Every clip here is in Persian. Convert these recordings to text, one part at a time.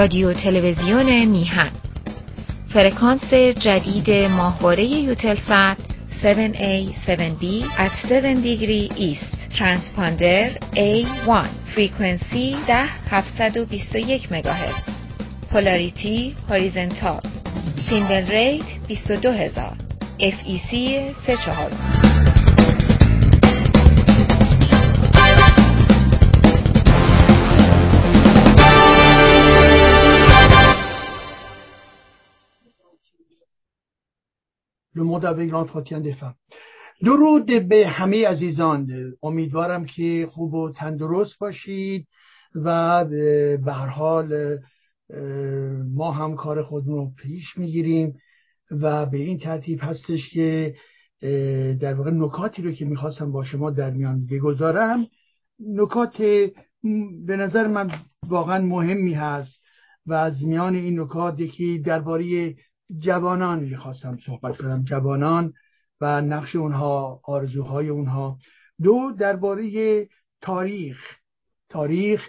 رادیو تلویزیون میهن، فرکانس جدید ماهواره یوتلسات 7A 7B at 7 degree east، ترانسپاندر A1، فرکانسی 10721 مگاهرتز، پولاریتی هوریزونتال، سیمبل ریت 22000، FEC 34. Le monde avec l'entretien des femmes. درود به همه عزیزان. امیدوارم که خوب و تندرست باشید و به هر حال ما هم کار خودمون رو پیش میگیریم و به این ترتیب هستش که در واقع نکاتی رو که میخواستم با شما در میان بگذارم، نکات به نظر من واقعا مهمی هست و از میان این نکات یکی درباره جوانان میخواستم صحبت کنم، جوانان و نقش اونها، آرزوهای اونها. دو، درباره تاریخ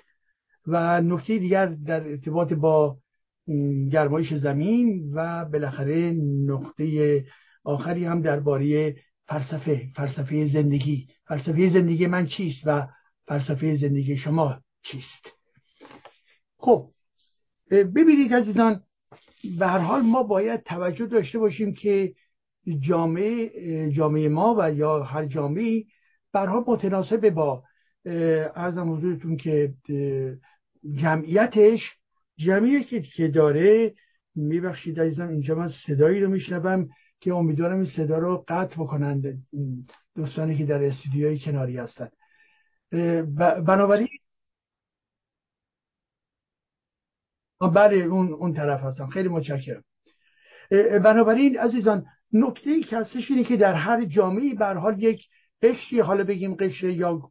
و نکته دیگر در ارتباط با گرمایش زمین و بالاخره نقطه آخری هم درباره فلسفه زندگی. فلسفه زندگی من چیست و فلسفه زندگی شما چیست؟ خب ببینید عزیزان، به هر حال ما باید توجه داشته باشیم که جامعه ما و یا هر جامعه‌ای برها متناسب با عرضم حضورتون که جمعیتی که داره. میبخشید عزیزان، اینجا من صدایی رو میشنوم که امیدوارم این صدا رو قطع بکنند دوستانی که در استودیوهای کناری هستن. بنابراین بله، اون طرف هستم. خیلی متشکرم. بنابراین عزیزان، نکته‌ای که هستش اینه که در هر جامعه‌ای به هر حال یک قشری، حالا بگیم قشری یا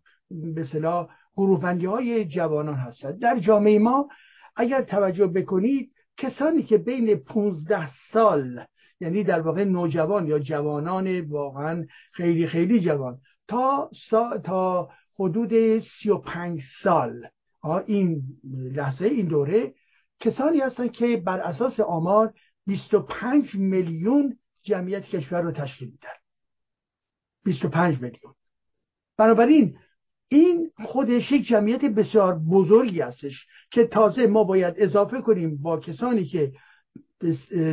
به اصطلاح گروه‌بندی‌های جوانان هستند. در جامعه ما اگر توجه بکنید، کسانی که بین 15 سال، یعنی در واقع نوجوان یا جوانان واقعا خیلی خیلی جوان تا حدود 35 سال، این لحظه، این دوره، کسانی هستند که بر اساس آمار 25 میلیون جمعیت کشور رو تشکیل میدن. 25 میلیون. بنابراین این خودش یک جمعیت بسیار بزرگی هستش که تازه ما باید اضافه کنیم با کسانی که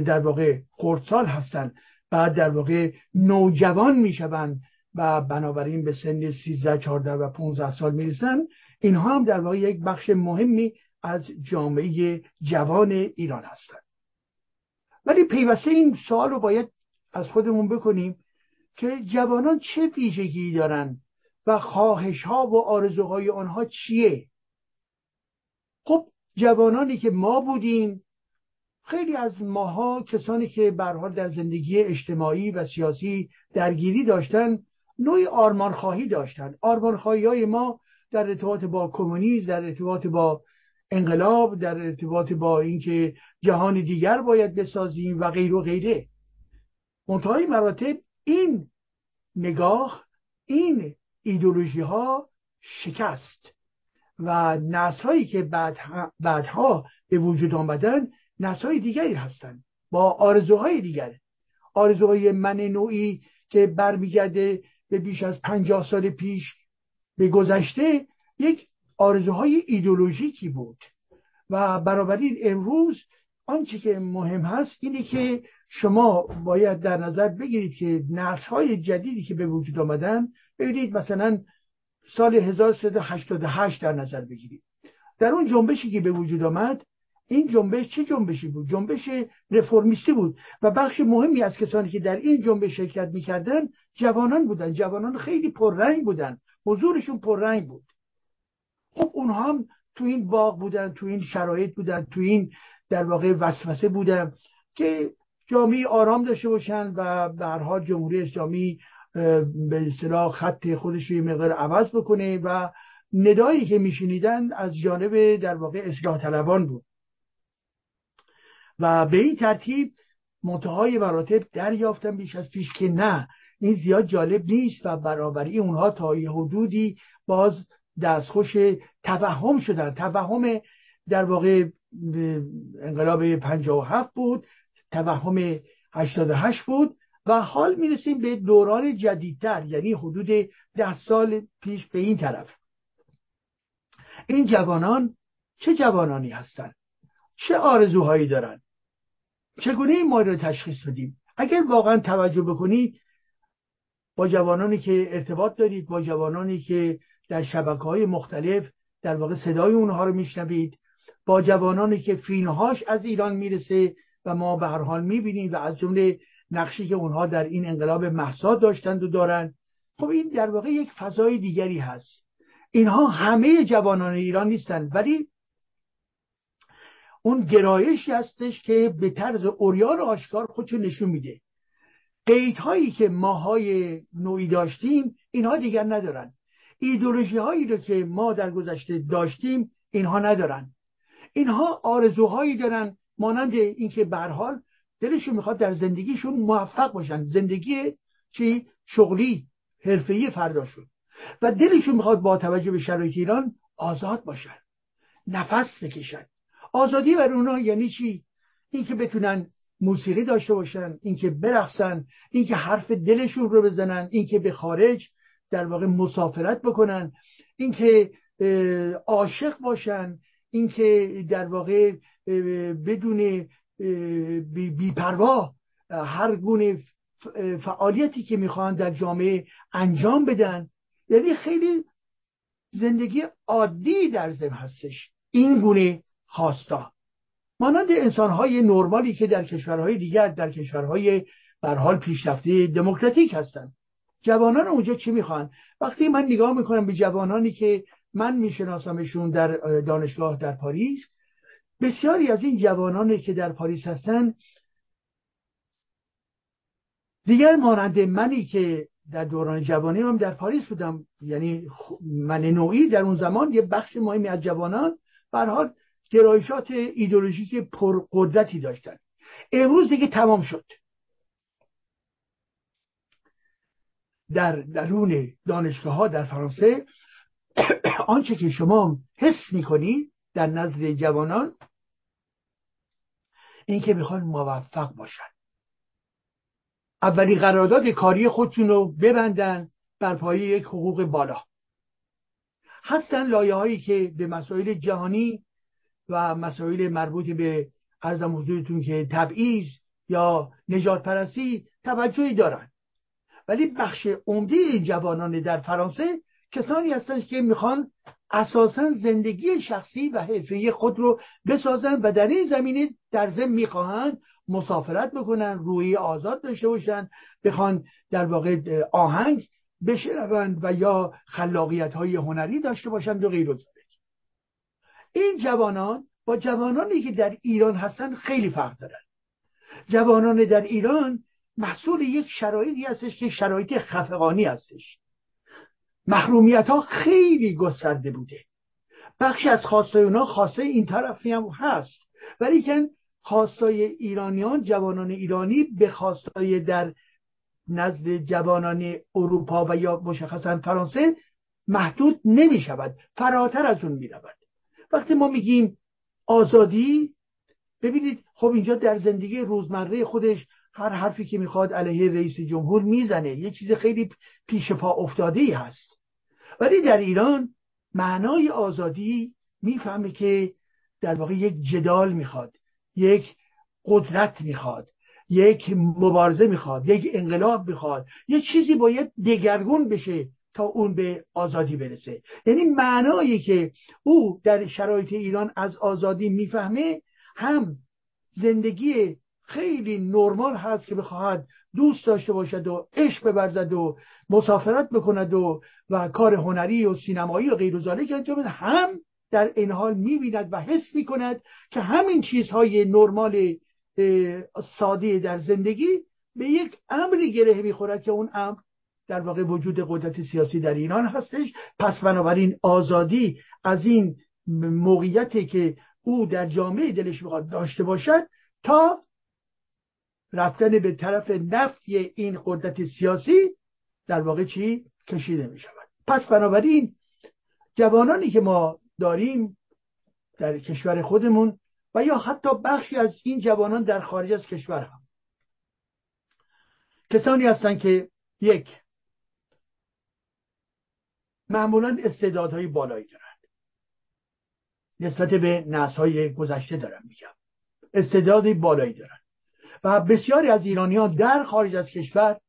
در واقع خردسال هستند و در واقع نوجوان میشوند و بنابراین به سن 13 14 و 15 سال میرسن. اینها هم در واقع یک بخش مهمی از جامعه جوان ایران هستند. ولی پیوسته این سوال رو باید از خودمون بکنیم که جوانان چه ویژگی دارن و خواهش ها و آرزوهای آنها چیه. خب جوانانی که ما بودیم، خیلی از ماها، کسانی که به هر حال در زندگی اجتماعی و سیاسی درگیری داشتن، نوعی آرمانخواهی داشتن. آرمانخواهی های ما در ارتباط با کمونیسم، در ارتباط با انقلاب، در ارتباط با اینکه جهان دیگر باید بسازیم و غیر و غیره. منتهای مراتب این نگاه، این ایدئولوژی ها شکست و نسل‌هایی که بعدها به وجود آمدن، نسل‌های دیگری هستند با آرزوهای دیگر، آرزوهای من نوعی که برمیگرده به بیش از 50 سال پیش به گذشته، یک آرزوهای ایدئولوژیکی بود. و بنابراین امروز آنچه که مهم هست اینه که شما باید در نظر بگیرید که نسل‌های جدیدی که به وجود آمدن، ببینید مثلا سال 1388 در نظر بگیرید، در اون جنبشی که به وجود آمد، این جنبش چه جنبشی بود؟ جنبش رفرمیستی بود و بخش مهمی از کسانی که در این جنبش شرکت می‌کردن جوانان بودن. جوانان خیلی پررنگ بودن، حضورشون پررنگ بود. خب اونها هم تو این باغ بودن، تو این شرایط بودن، تو این در واقع وسوسه بودن که جامعه آرام داشته باشن و به هر حال جمهوری اسلامی به اصطلاح خط خودش رو مقدار عوض بکنه و ندایی که میشنیدن از جانب در واقع اصلاح طلبان بود. و به این ترتیب منتهای مراتب دریافتن بیش از پیش که نه، این زیاد جالب نیست و برابری اونها تا یه حدودی باز دستخوش توهم شدن، توهم در واقع انقلاب 57 بود، توهم 88 بود و حال میرسیم به دوران جدیدتر، یعنی حدود 10 سال پیش به این طرف. این جوانان چه جوانانی هستند؟ چه آرزوهایی دارند؟ چگونه این ما رو تشخیص بدیم؟ اگر واقعا توجه بکنید با جوانانی که ارتباط دارید، با جوانانی که در شبکه‌های مختلف در واقع صدای اونها رو میشنوید، با جوانانی که فیلم‌هاش از ایران میرسه و ما به هر حال میبینیم و از جمله نقشی که اونها در این انقلاب مهسا داشتند و دارند، خب این در واقع یک فضای دیگری هست. اینها همه جوانان ایران نیستند، ولی اون گرایشی هستش که به طرز عریان آشکار خودشو نشون میده. قیدهایی که ماهای نوعی داشتیم اینها دیگر ندارن، ایدئولوژی هایی رو که ما در گذشته داشتیم اینها ندارن. اینها آرزوهایی دارن مانند اینکه به هر حال دلشون میخواد در زندگیشون موفق باشن، زندگی چی شغلی حرفه‌ای فرداشون، و دلشون میخواد با توجه به شرایط ایران آزاد باشن، نفس بکشن. آزادی برای اونها یعنی چی؟ اینکه بتونن موسیقی داشته باشن، اینکه برقصن، اینکه حرف دلشون رو بزنن، اینکه به خارج در واقع مسافرت بکنن، اینکه عاشق باشن، اینکه در واقع بدون بی‌پروا هر گونه فعالیتی که میخوان در جامعه انجام بدن. یعنی خیلی زندگی عادی در ذهن هستش این گونه خواستا، مانند انسان‌های نرمالی که در کشورهای دیگر، در کشورهای به هر حال پیشرفته دموکراتیک هستند. جوانان اونجا چی میخوان؟ وقتی من نگاه میکنم به جوانانی که من میشناسمشون در دانشگاه در پاریس، بسیاری از این جوانانی که در پاریس هستن دیگر مانند منی که در دوران جوانی هم در پاریس بودم، یعنی من نوعی در اون زمان یه بخش مهمی از جوانان به هر حال گرایشات ایدئولوژیک پرقدرتی داشتن. امروز دیگه تمام شد. در درون دانشگاه‌ها در فرانسه آنچه که شما حس می‌کنی در نزد جوانان این که میخوان موفق باشن، اولی قرارداد کاری خودشون رو ببندن بر پایه یک حقوق بالا. هستن لایه‌هایی که به مسائل جهانی و مسائل مربوط به عرضم حضورتون که تبعیض یا نجات پرستی توجهی دارن، ولی بخش عمده جوانان در فرانسه کسانی هستند که میخوان اساساً زندگی شخصی و حرفه‌ای خود رو بسازن و در این زمینه در ذهن میخواهند مسافرت بکنن، روحیه آزاد داشته باشن، بخوان در واقع آهنگ بشنوند و یا خلاقیت‌های هنری داشته باشند و غیره. این جوانان با جوانانی که در ایران هستن خیلی فرق دارن. جوانان در ایران محصول یک شرایطی هستش که شرایط خفقانی هستش. محرومیت ها خیلی گسترده بوده. بخشی از خواستای اونا خواسته این طرفی هم هست، ولی که خواستای ایرانیان، جوانان ایرانی به خواستای در نزد جوانان اروپا و یا مشخصا فرانسه محدود نمی شود، فراتر از اون می رود. وقتی ما میگیم آزادی، ببینید خب اینجا در زندگی روزمره خودش هر حرفی که میخواد علیه رئیس جمهور میزنه، یه چیز خیلی پیش پا افتاده‌ای هست. ولی در ایران معنای آزادی میفهمه که در واقع یک جدال میخواد، یک قدرت میخواد، یک مبارزه میخواد، یک انقلاب میخواد، یه چیزی باید دگرگون بشه تا اون به آزادی برسه. یعنی معنایی که او در شرایط ایران از آزادی میفهمه هم زندگی خیلی نرمال هست که بخواهد دوست داشته باشد و عشق ببرزد و مسافرت بکند و کار هنری و سینمایی و غیرزاله که انجام بده، هم در این حال میبیند و حس میکند که همین چیزهای نرمال ساده در زندگی به یک امری گره میخورد که اون امر در واقع وجود قدرت سیاسی در ایران هستش. پس بنابراین آزادی از این موقعیتی که او در جامعه دلش میخواد داشته باشد تا رفتن به طرف نفی این قدرت سیاسی در واقع چی کشیده میشود. پس بنابراین جوانانی که ما داریم در کشور خودمون و یا حتی بخشی از این جوانان در خارج از کشور هم کسانی هستند که یک، معمولاً استعدادهای بالایی دارند، نسبت به نسل‌های گذشته دارم میگم، استعدادی بالایی دارند و بسیاری از ایرانی‌ها در خارج از کشور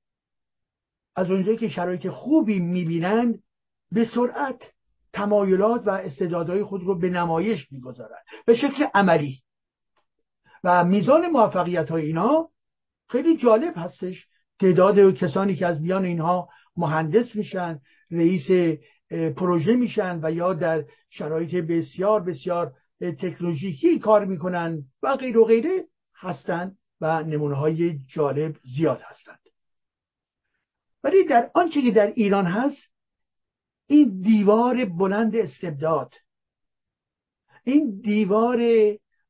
از اونجایی که شرایط خوبی میبینند به سرعت تمایلات و استعدادهای خود رو به نمایش میگذارند به شکل عملی و میزان موفقیت‌های اینا خیلی جالب هستش. تعداد کسانی که از میان اینها مهندس میشن، رئیس پروژه میشن و یا در شرایط بسیار بسیار تکنولوژیکی کار میکنن و غیر و غیره هستند و نمونه‌های جالب زیاد هستند. ولی در آنچه که در ایران هست، این دیوار بلند استبداد، این دیوار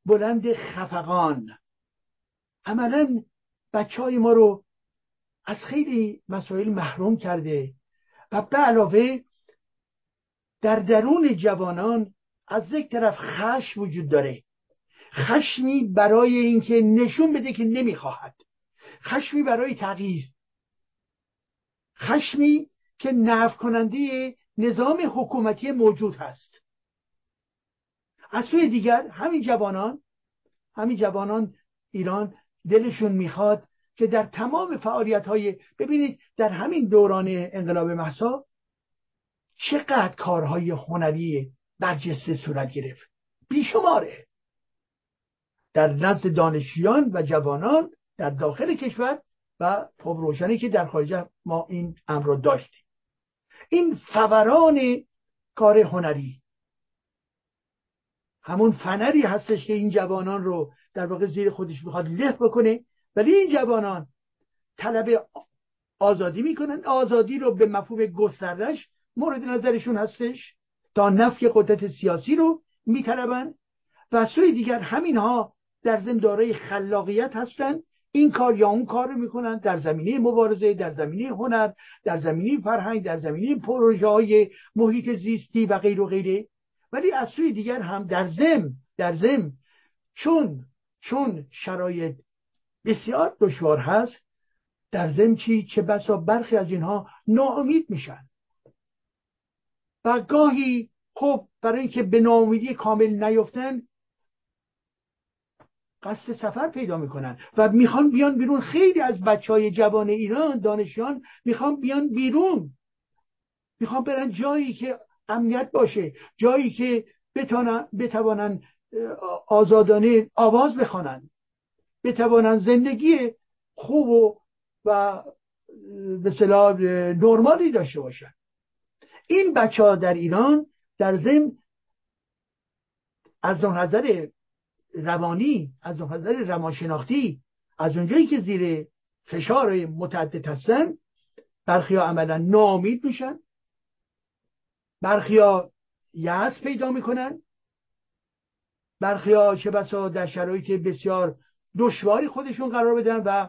بلند خفقان، عملاً بچه‌های ما رو از خیلی مسائل محروم کرده و به علاوه در درون جوانان از یک طرف خشم وجود داره، خشمی برای اینکه نشون بده که نمیخواهد، خشمی برای تغییر، خشمی که نفی کننده نظام حکومتی موجود هست. از سوی دیگر همین جوانان ایران دلشون میخواد که در تمام فعالیت‌های، ببینید در همین دوران انقلاب مهسا چقدر کارهای هنری برجسته صورت گرفت، بیشماره، در نزد دانشجویان و جوانان در داخل کشور و خب روشنه که در خارج ما این امر را داشتیم. این فوران کار هنری همون فنری هستش که این جوانان رو در واقع زیر خودش میخواد له بکنه، ولی این جوانان طلب آزادی میکنن، آزادی رو به مفهوم گستردش مورد نظرشون هستش تا نفی قدرت سیاسی رو میطلبن و سوی دیگر همین ها در ضمن دارای خلاقیت هستن، این کار یا اون کار رو میکنن در زمینه مبارزه، در زمینه هنر، در زمینه فرهنگ، در زمینه پروژه های محیط زیستی و غیر و غیره. ولی از سوی دیگر هم در ضمن چون شرایط بسیار دشوار هست، در ضمن چه بسا برخی از اینها ناامید میشن و گاهی خب برای اینکه به ناامیدی کامل نیفتن قصد سفر پیدا میکنن و میخوان بیان بیرون. خیلی از بچهای جوان ایران، دانشجویان، میخوان بیان بیرون، میخوان برن جایی که امنیت باشه، جایی که بتوانن آزادانه آواز بخوانن، بتوانن زندگی خوب و به اصطلاح نرمالی داشته باشن. این بچه‌ها در ایران در ضمن از نظر روانی، از نظر روانشناختی، از اونجایی که زیر فشار متعدد هستن، برخیا عملا ناامید میشن، برخیا یأس پیدا میکنن، برخیا چه بسا در شرایط بسیار دشواری خودشون قرار بدن و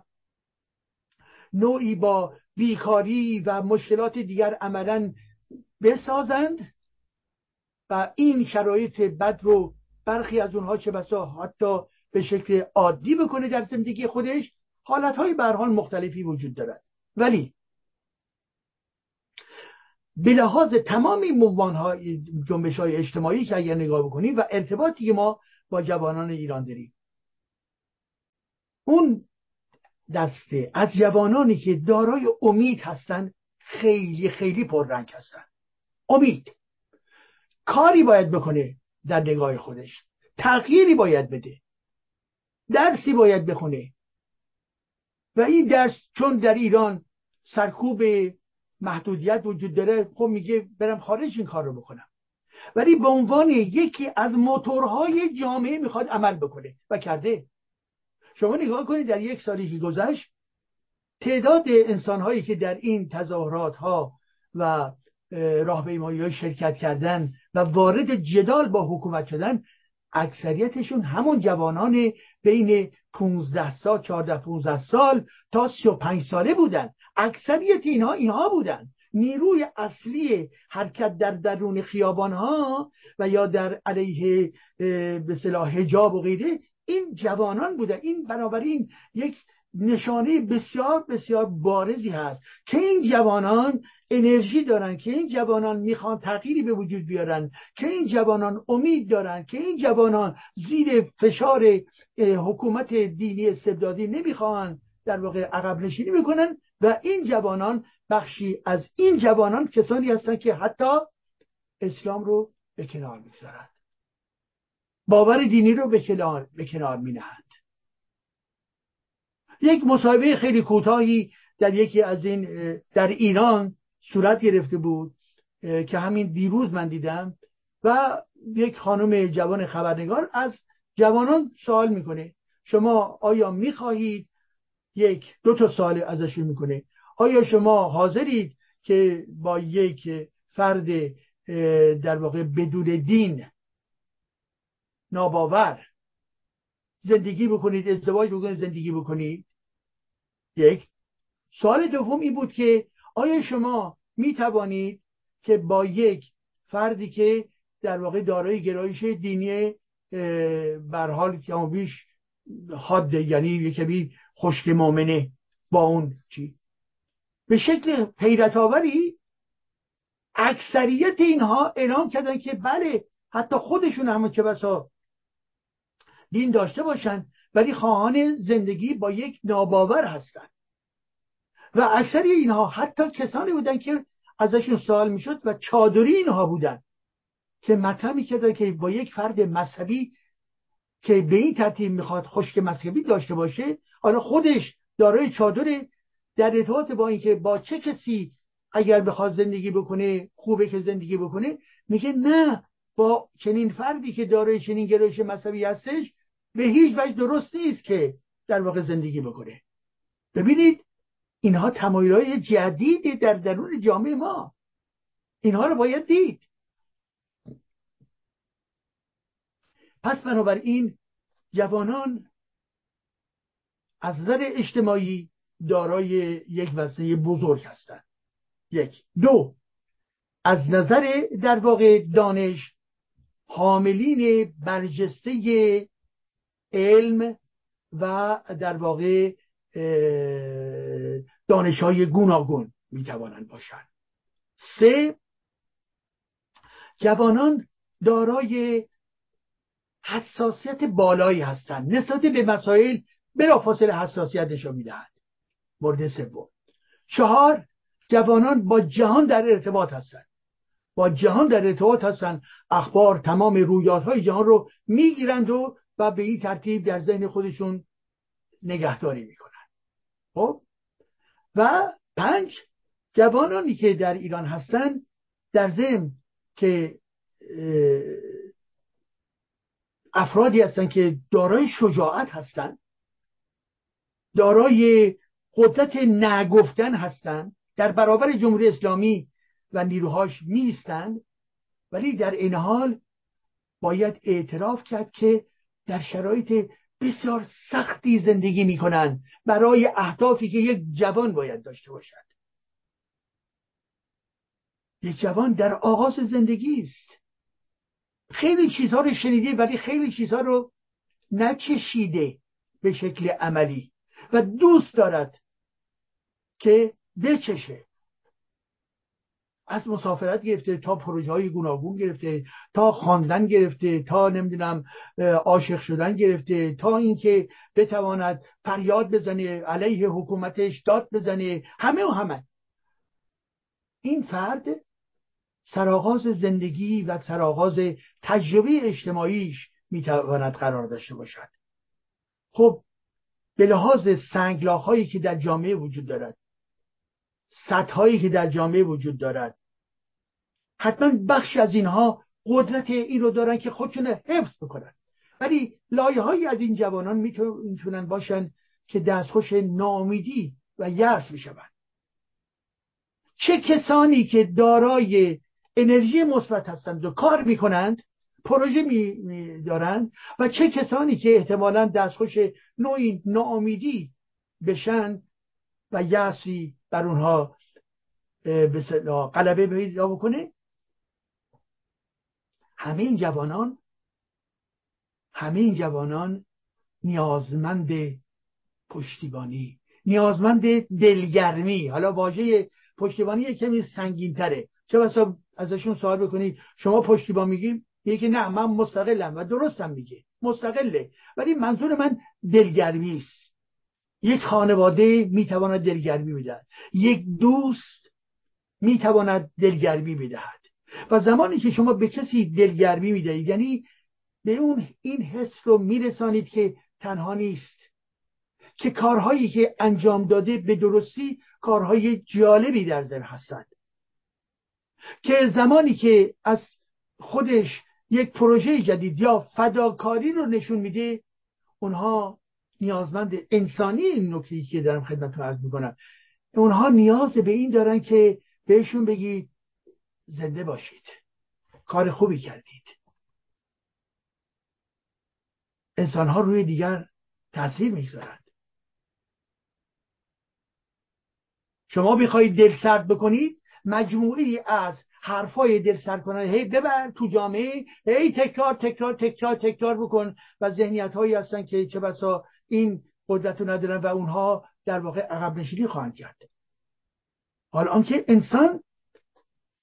نوعی با بیکاری و مشکلات دیگر عملا بسازند و این شرایط بد رو برخی از اونها چه بسا حتی به شکل عادی بکنه در زندگی خودش. حالتهای به هر حال مختلفی وجود دارد، ولی به لحاظ تمام موانهای جنبش‌های اجتماعی که اگر نگاه بکنیم و ارتباطی که ما با جوانان ایران داریم، اون دسته از جوانانی که دارای امید هستن خیلی خیلی پررنگ هستن. امید کاری باید بکنه در نگاه خودش، تغییری باید بده، درسی باید بخونه و این درس چون در ایران سرکوب محدودیت وجود داره، خب میگه برم خارج این کار رو بکنم، ولی به عنوان یکی از موتورهای جامعه میخواد عمل بکنه و کرده. شما نگاه کنید در یک سالی که گذشت تعداد انسانهایی که در این تظاهرات ها و راهپیمایی ها شرکت کردن و وارد جدال با حکومت شدن، اکثریتشون همون جوانان بین 14-15 سال تا 35 ساله بودن. اکثریت اینها بودن نیروی اصلی حرکت در درون خیابان ها و یا در علیه به اصطلاح حجاب و غیره این جوانان بوده. این بنابراین یک نشانه بسیار بسیار بارزی هست که این جوانان انرژی دارن، که این جوانان میخوان تغییری به وجود بیارن، که این جوانان امید دارن، که این جوانان زیر فشار حکومت دینی استبدادی نمیخوان در واقع عقب نشینی میکنن و این جوانان، بخشی از این جوانان کسانی هستن که حتی اسلام رو به کنار میذارن، باور دینی رو به کنار مینهند. یک مصاحبه خیلی کوتاهی در یکی از این در ایران صورت گرفته بود که همین دیروز من دیدم و یک خانم جوان خبرنگار از جوانان سوال میکنه شما آیا میخواهید، یک دو تا سوال ازشون میکنه، آیا شما حاضرید که با یک فرد در واقع بدون دین ناباور زندگی بکنید، ازدواج بکنید، زندگی بکنید؟ یک سوال دوم این بود که آیا شما می توانید که با یک فردی که در واقع دارای گرایش دینی برحال که بیش حاد، یعنی یکی خشک مؤمنه، با اون چی؟ به شکل حیرت آوری اکثریت اینها اعلام کردن که بله، حتی خودشون هم چه بسا دین داشته باشن ولی خواهان زندگی با یک ناباور هستن و اکثری اینها حتی کسانی بودن که ازشون سوال میشد و چادری اینها بودن که مطرح میکردن که با یک فرد مذهبی که به این ترتیب میخواد خشک مذهبی داشته باشه، حالا خودش دارای چادر، در ارتباط با اینکه با چه کسی اگر بخواد زندگی بکنه خوبه که زندگی بکنه، میگه نه، با چنین فردی که دارای چنین گرایش مذهبی هستش به هیچ وجه درست نیست که در واقع زندگی بکنه. ببینید اینها تمایل‌های جدیدی در درون جامعه ما، اینها رو باید دید. پس بنابراین جوانان از نظر اجتماعی دارای یک وسیله بزرگ هستند. یک. دو، از نظر در واقع دانش حاملین برجسته علم و در واقع دانش‌های گوناگون می‌توانند باشند. سه، جوانان دارای حساسیت بالایی هستند، نسبت به مسائل بلافاصله حساسیت نشان می‌دهند. مورد سوم. چهار، جوانان با جهان در ارتباط هستند. با جهان در ارتباط هستند، اخبار، تمام رویدادهای جهان رو میگیرند و به این ترتیب در ذهن خودشون نگهداری میکنن. خب و پنج، جوانانی که در ایران هستند در ضمن که افرادی هستند که دارای شجاعت هستند، دارای قدرت نگفتن هستند، در برابر جمهوری اسلامی و نیروهاش می ایستند، ولی در این حال باید اعتراف کرد که در شرایط بسیار سختی زندگی می کنند برای اهدافی که یک جوان باید داشته باشد. یک جوان در آغاز زندگی است، خیلی چیزها رو شنیده ولی خیلی چیزها رو نچشیده به شکل عملی و دوست دارد که بچشه. از مسافرت گرفته تا پروژه های گوناگون گرفته، تا خواندن گرفته، تا نمیدونم عاشق شدن گرفته، تا اینکه بتواند فریاد بزنه، علیه حکومتش داد بزنه، همه و همه. این فرد سرآغاز زندگی و سرآغاز تجربه اجتماعیش میتواند قرار داشته باشد. خب به لحاظ سنگلاخ‌هایی که در جامعه وجود دارد، سطحایی که در جامعه وجود دارد، حتما بخش از اینها قدرت این رو دارن که خودشون حفظ بکنن، ولی لایه‌هایی از این جوانان میتونن باشن که دستخوش ناامیدی و یأس میشن. چه کسانی که دارای انرژی مثبت هستند و کار میکنند، پروژه میدارند، و چه کسانی که احتمالاً دستخوش نوعی ناامیدی بشن و یأسی بر اونها غلبه پیدا بکنه. همه این جوانان نیازمند پشتیبانی، نیازمند دلگرمی. حالا واژه پشتیبانی یک کمی سنگین‌تره، چه بسا ازشون سوال بکنید شما پشتیبان میگیم؟ یکی نه من مستقلم، و درستم میگه مستقله، ولی منظور من دلگرمی است. یک خانواده میتواند دلگرمی بدهد، یک دوست میتواند دلگرمی بدهد، و زمانی که شما به کسی دلگرمی میدهید یعنی به اون این حس رو میرسانید که تنها نیست، که کارهایی که انجام داده به درستی کارهای جالبی در ذهن هستند، که زمانی که از خودش یک پروژه جدید یا فداکاری رو نشون میده اونها نیازمند انسانی. این نکته‌ای که دارم خدمتتون عرض میکنم، اونها نیاز به این دارن که بهشون بگید زنده باشید، کار خوبی کردید. انسانها روی دیگر تاثیر میگذارند. شما بخواید دلسرد بکنید، مجموعی از حرفای دلسرد کننده هی ببر تو جامعه، هی تکرار تکرار تکرار تکرار بکن، و ذهنیت هایی هستن که چه بسا این قدرت رو ندارن و اونها در واقع عقب نشینی خواهند کرد. حالا آنکه انسان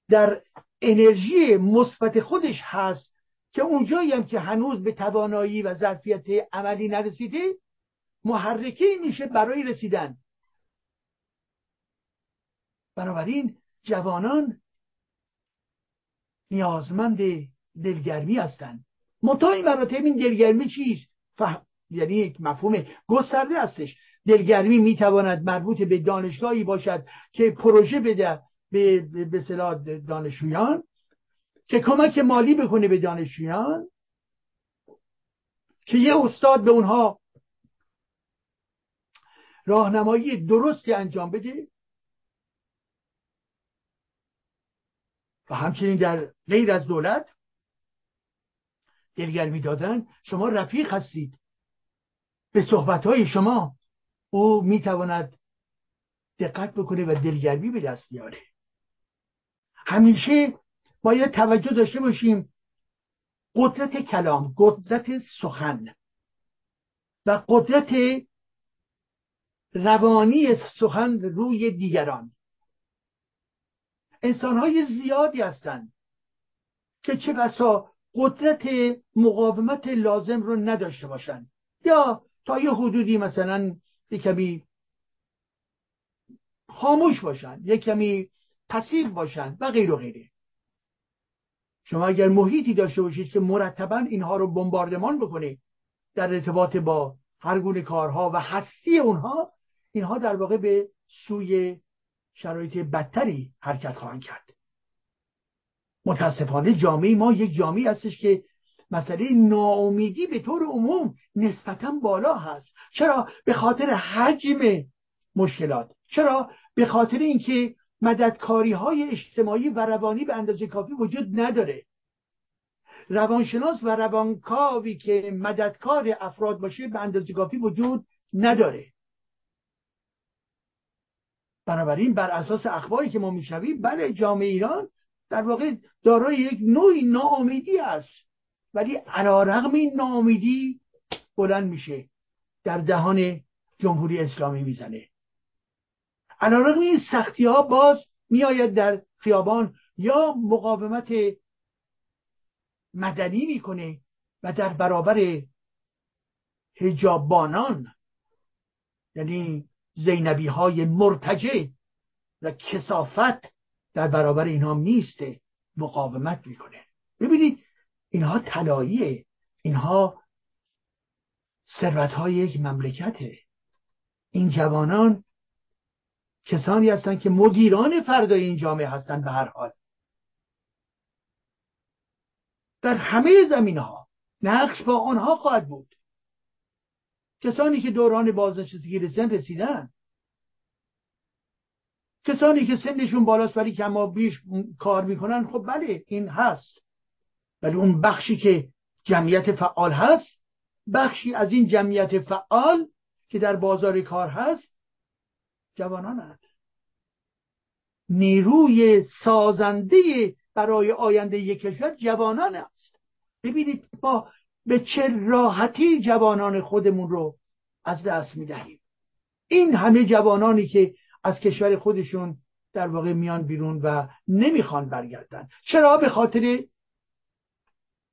در انرژی مثبت خودش هست که اونجایی هم که هنوز به توانایی و ظرفیت عملی نرسیده محرکی میشه برای رسیدن. بنابراین جوانان نیازمند دلگرمی هستند. منتها این مراتب، این دلگرمی چیست؟ یعنی یک مفهوم گسترده هستش. دلگرمی میتواند مربوط به دانشگاهی باشد که پروژه بده به اصطلاح دانشجویان، که کمک مالی بکنه به دانشجویان، که یه استاد به اونها راهنمایی درستی انجام بده، و همچنین در غیر از دولت دلگرمی دادن. شما رفیق هستید، به صحبتهای شما او میتواند دقت بکنه و دلگرمی به دست بیاره. همیشه باید توجه داشته باشیم قدرت کلام، قدرت سخن و قدرت روانی سخن روی دیگران. انسان‌های زیادی هستند که چه بسا قدرت مقاومت لازم رو نداشته باشند، یا تا یه حدودی مثلا یک کمی خاموش باشند، یک کمی پسیو باشند و غیر و غیره. شما اگر محیطی داشته باشید که مرتباً اینها رو بمباردمان بکنه در ارتباط با هر گونه کارها و هستی اونها، اینها در واقع به سوی شرایط بدتری حرکت خواهند کرد. متاسفانه جامعه ما یک جامعه هستش که مسئله ناامیدی به طور عموم نسبتاً بالا هست. چرا؟ به خاطر حجم مشکلات، چرا؟ به خاطر اینکه مددکاری های اجتماعی و روانی به اندازه کافی وجود نداره. روانشناس و روانکاوی که مددکار افراد باشه به اندازه کافی وجود نداره. بنابراین بر اساس اخباری که ما میشنویم، بله جامعه ایران در واقع دارای یک نوعی ناامیدی است، ولی علیرغم این ناامیدی بلند میشه در دهان جمهوری اسلامی میزنه. علیرغم این سختی ها باز میآید در خیابان یا مقاومت مدنی میکنه و در برابر حجابانان، یعنی زینبی های مرتجع و کثافت، در برابر اینها میسته، مقاومت میکنه. ببینید اینها طلاییه، اینها ثروت های یک مملکته. این جوانان کسانی هستند که مدیران فردای این جامعه هستند. به هر حال در همه زمینها نقش با آنها خواهد بود. کسانی که دوران بازنشستگی به سن رسیدن، کسانی که سنشون بالاست ولی کم و بیش کار میکنن، خب بله این هست، ولی اون بخشی که جمعیت فعال هست، بخشی از این جمعیت فعال که در بازار کار هست، جوانان هست. نیروی سازنده برای آینده یک کشور جوانان است. ببینید ما به چه راحتی جوانان خودمون رو از دست می‌دهیم. این همه جوانانی که از کشور خودشون در واقع میان بیرون و نمیخوان برگردن، چرا؟ به خاطر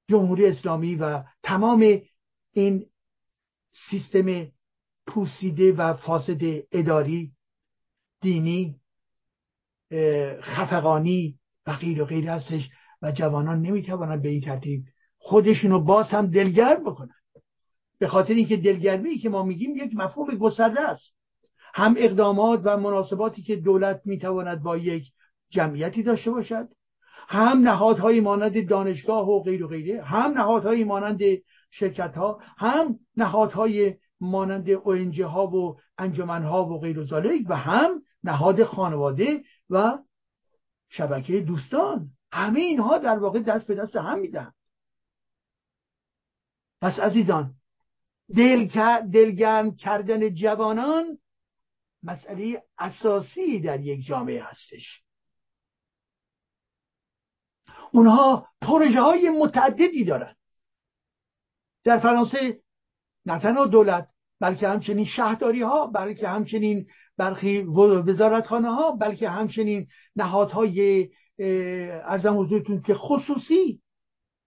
جمهوری اسلامی و تمام این سیستم پوسیده و فاسد اداری، دینی، خفقانی و غیر و غیر هستش و جوانان نمیتوانند به این ترتیب خودشونو باز هم دلگرم بکنن. به خاطر اینکه دلگرمی که ما میگیم یک مفهوم گسترده است، هم اقدامات و مناسباتی که دولت میتواند با یک جمعیتی داشته باشد، هم نهادهای مانند دانشگاه و غیر و غیره، هم نهادهای مانند شرکت ها، هم نهادهای مانند ONG ها و انجمن ها و غیر و ذالک، و هم نهاد خانواده و شبکه دوستان. همه اینها در واقع دست به دست هم میدن. پس عزیزان، دلگرم کردن جوانان مسئله اساسی در یک جامعه هستش. اونها پروژه های متعددی دارن. در فرانسه نه تنها دولت، بلکه همچنین شهرداری ها، بلکه همچنین برخی وزارتخانه ها، بلکه همچنین نهادهای ارزم حضورتون که خصوصی،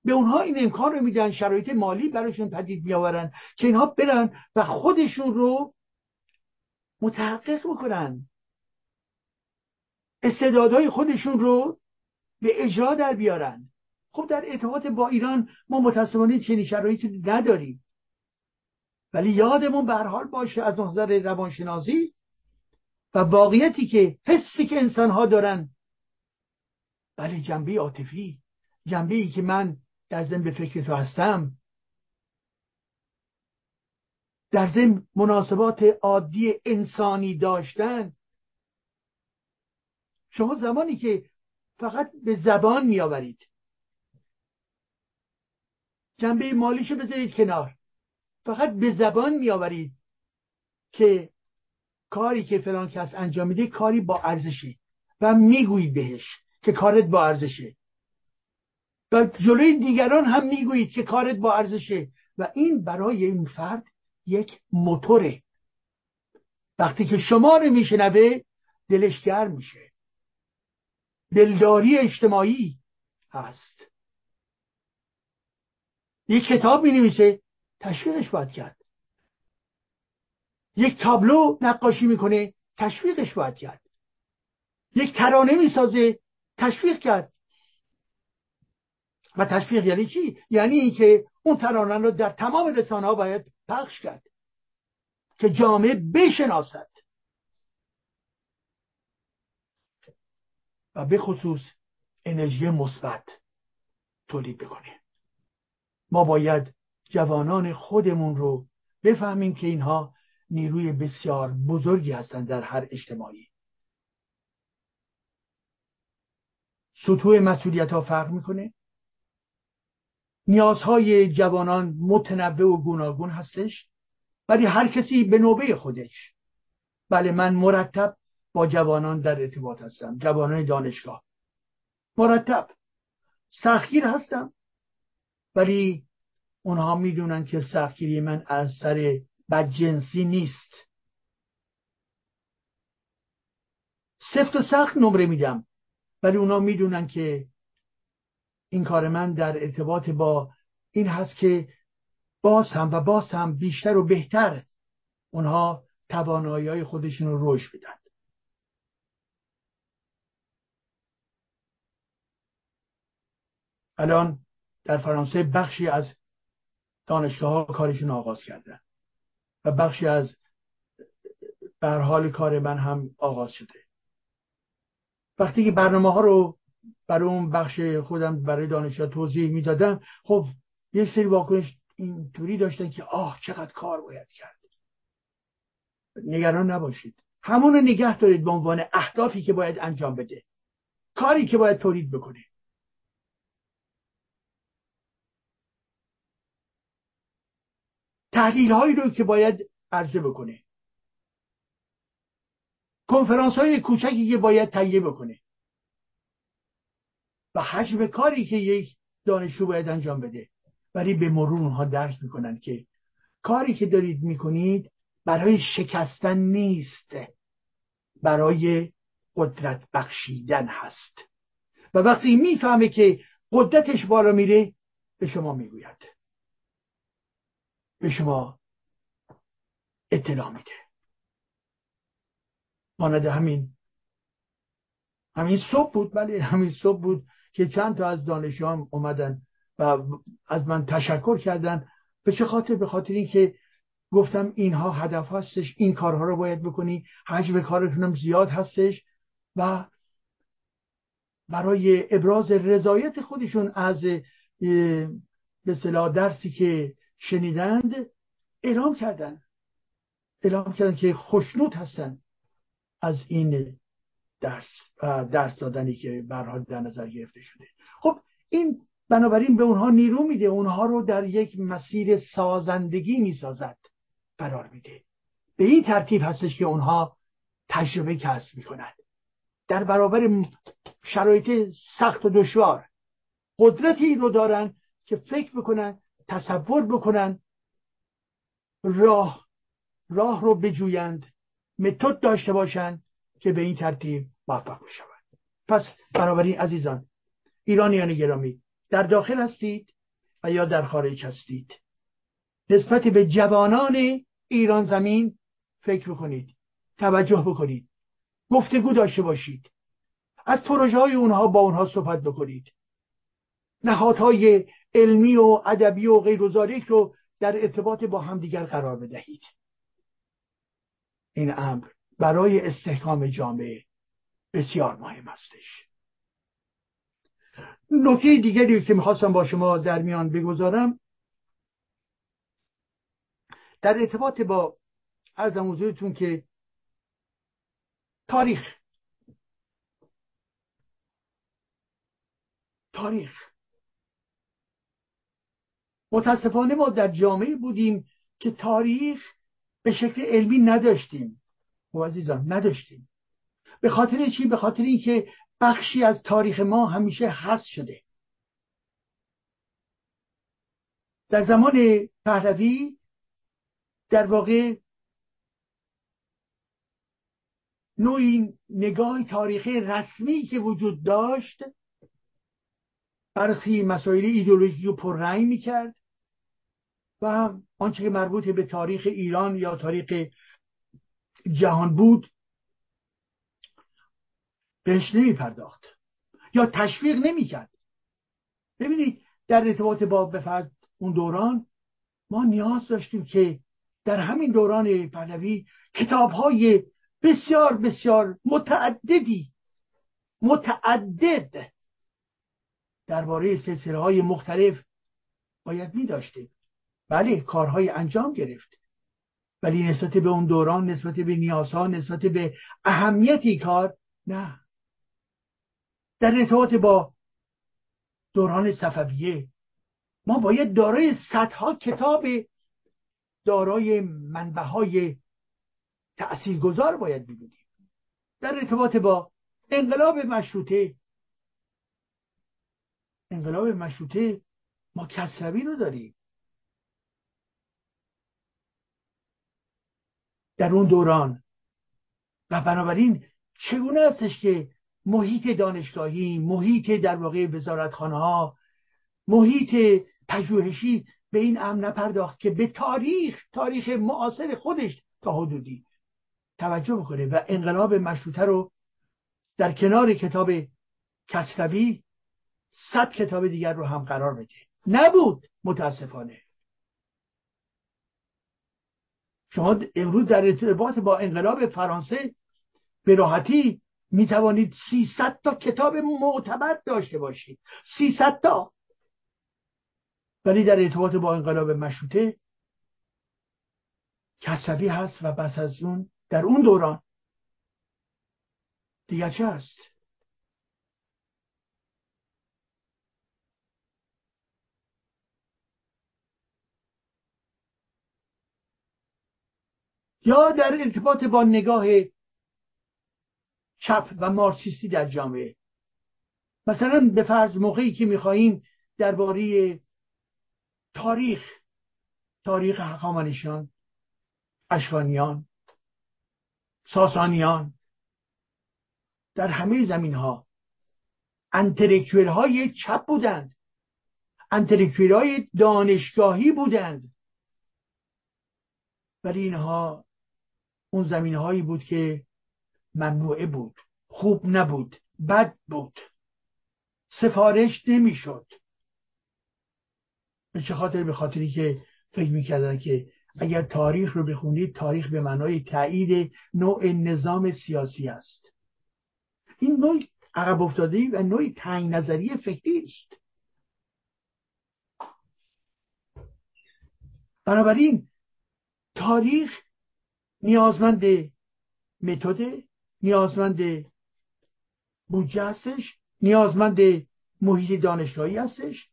به اونها این امکان رو میدن، شرایط مالی براشون پدید میآورن که اینها برن و خودشون رو متحقق بکنن، استعدادهای خودشون رو به اجرا در بیارن. خب در ارتباط با ایران ما متاسفانه چنین شرایطی نداریم، ولی یادمون به هر حال باشه از نظر روانشناسی و واقعیتی که حسی که انسان‌ها دارن، ولی جنبه عاطفی، جنبه‌ای که من در ذهن به فکر تو هستم، در ذهن مناسبات عادی انسانی داشتن. شما زمانی که فقط به زبان میآورید، جنبه مالیشو بذارید کنار، فقط به زبان میآورید که کاری که فلان کس انجام میده کاری با ارزشه و میگویید بهش که کارت با ارزشه و جلوی دیگران هم میگویید که کارت با ارزشه، و این برای این فرد یک موتوره. وقتی که شما رو میشنوه دلش گرم میشه، دلداری اجتماعی هست. یک کتاب مینویسه، تشویقش باید کرد. یک تابلو نقاشی میکنه، تشویقش باید کرد. یک ترانه میسازه، تشویق کرد. و تشویق یعنی چی؟ یعنی اینکه اون ترانه رو در تمام رسانه‌ها باید پخش کرد که جامعه بشناسد. و به خصوص انرژی مثبت تولید بکنه. ما باید جوانان خودمون رو بفهمیم که اینها نیروی بسیار بزرگی هستند در هر اجتماعی. سطوح مسئولیت‌ها فرق می‌کنه. نیازهای جوانان متنوع و گوناگون هستش، ولی هر کسی به نوبه خودش. بله، من مرتب با جوانان در ارتباط هستم، جوانان دانشگاه مرتب سختگیر هستم، ولی اونها میدونن که سختگیری من از سر بدجنسی نیست. سفت و سخت نمره میدم، ولی اونا میدونن که این کار من در ارتباط با این هست که باز هم و باز هم بیشتر و بهتر اونها توانایی‌های خودشون رو رشد بدن. الان در فرانسه بخشی از دانشگاه‌ها کارشون آغاز کردن و بخشی از به هر حال کار من هم آغاز شده. وقتی که برنامه‌ها رو برای اون بخش خودم برای دانشجو توضیح میدادم، خب یه سری واکنش اینطوری داشتن که آه چقدر کار باید کرد. نگران نباشید، همون رو نگه دارید به عنوان اهدافی که باید انجام بده، کاری که باید تولید بکنه. تحلیل هایی رو که باید عرضه بکنه. کنفرانس های کوچکی که باید تهیه بکنه و حجم کاری که یک دانشجو باید انجام بده، ولی به مرور اونها درک میکنن که کاری که دارید میکنید برای شکستن نیست، برای قدرت بخشیدن هست. و وقتی میفهمه که قدرتش بالا میره، به شما میگوید، به شما اطلاع میده. مانند همین صبح بود، بله همین صبح بود که چند تا از دانشجوام اومدن و از من تشکر کردن. به چه خاطر؟ به خاطر این که گفتم اینها هدف هستش، این کارها رو باید بکنی، حجم کارتونم زیاد هستش و برای ابراز رضایت خودشون از به اصطلاح درسی که شنیدند اعلام کردن که خوشنود هستن از این درس دادنی که به هر حال در نظر گرفته شده. خب این بنابراین به اونها نیرو میده، اونها رو در یک مسیر سازندگی میسازد، قرار میده. به این ترتیب هستش که اونها تجربه کسب میکنند در برابر شرایط سخت و دشوار. قدرتی رو دارن که فکر بکنن، تصور بکنن، راه رو بجویند، متد داشته باشن که به این ترتیب موفق بشوند. پس بنابراین عزیزان، ایرانیان گرامی، در داخل هستید و یا در خارج هستید، نسبت به جوانان ایران زمین فکر بکنید، توجه بکنید، گفتگو داشته باشید، از پروژه های اونها با اونها صحبت بکنید، نهادهای علمی و ادبی و غیر و ذالک رو در ارتباط با همدیگر قرار بدهید. این امر برای استحکام جامعه بسیار مهم هستش. نکته دیگری که میخواستم با شما در میان بگذارم در ارتباط با عرضم حضورتون که تاریخ متاسفانه ما در جامعه بودیم که تاریخ به شکل علمی نداشتیم. و عزیزان نداشتیم. به خاطر چی؟ به خاطر این که بخشی از تاریخ ما همیشه حذف شده. در زمان پهلوی در واقع نوعی نگاه تاریخی رسمی که وجود داشت برخی مسائل ایدئولوژی رو پررنگ میکرد و آنچه که مربوط به تاریخ ایران یا تاریخ جهان بود بهش نمی پرداخت یا تشویق نمی کرد. ببینید در ارتباط با بفرد اون دوران ما نیاز داشتیم که در همین دوران پهلوی کتاب‌های بسیار بسیار متعدد درباره سلسله‌های مختلف باید می داشتیم. بله کارهای انجام گرفت، ولی نسبت به اون دوران، نسبت به نیازها، نسبت به اهمیتی کار نه. در ارتباط با دوران صفویه ما باید دارای صدها کتاب دارای منبع‌های تأثیرگذار باید ببینیم. در ارتباط با انقلاب مشروطه ما کسروی رو داریم. در اون دوران و بنابراین چگونه استش که محیط دانشگاهی، محیط در واقع وزارتخانه‌ها، محیط پژوهشی به این امر نپرداخت که به تاریخ معاصر خودش تا حدودی توجه کنه و انقلاب مشروطه رو در کنار کتاب کسروی 100 کتاب دیگر رو هم قرار بده. نبود متاسفانه. شما امروز در ارتباط با انقلاب فرانسه به راحتی می توانید 300 تا کتاب معتبر داشته باشید، 300 تا. ولی در ارتباط با انقلاب مشروطه کسروی هست و بس از اون در اون دوران دیگه چه هست؟ یا در ارتباط با نگاه چپ و مارکسیستی در جامعه. مثلا به فرض موقعی که میخواییم درباره تاریخ هخامنشیان، اشکانیان، ساسانیان، در همه زمینها انتلکتوئل های چپ بودند، انتلکتوئل های دانشگاهی بودند، ولی اینها اون زمین هایی بود که ممنوعه بود، خوب نبود، بد بود، سفارش نمیشد. به چه خاطر؟ به خاطری که فکر میکردن که اگر تاریخ رو بخونید، تاریخ به معنای تایید نوع نظام سیاسی است. این نوع عقب افتادگی و نوع تنگ نظری فکری است. بنابراین تاریخ نیازمند متد، نیازمند بودجه هستش، نیازمند محیط دانشگاهی هستش،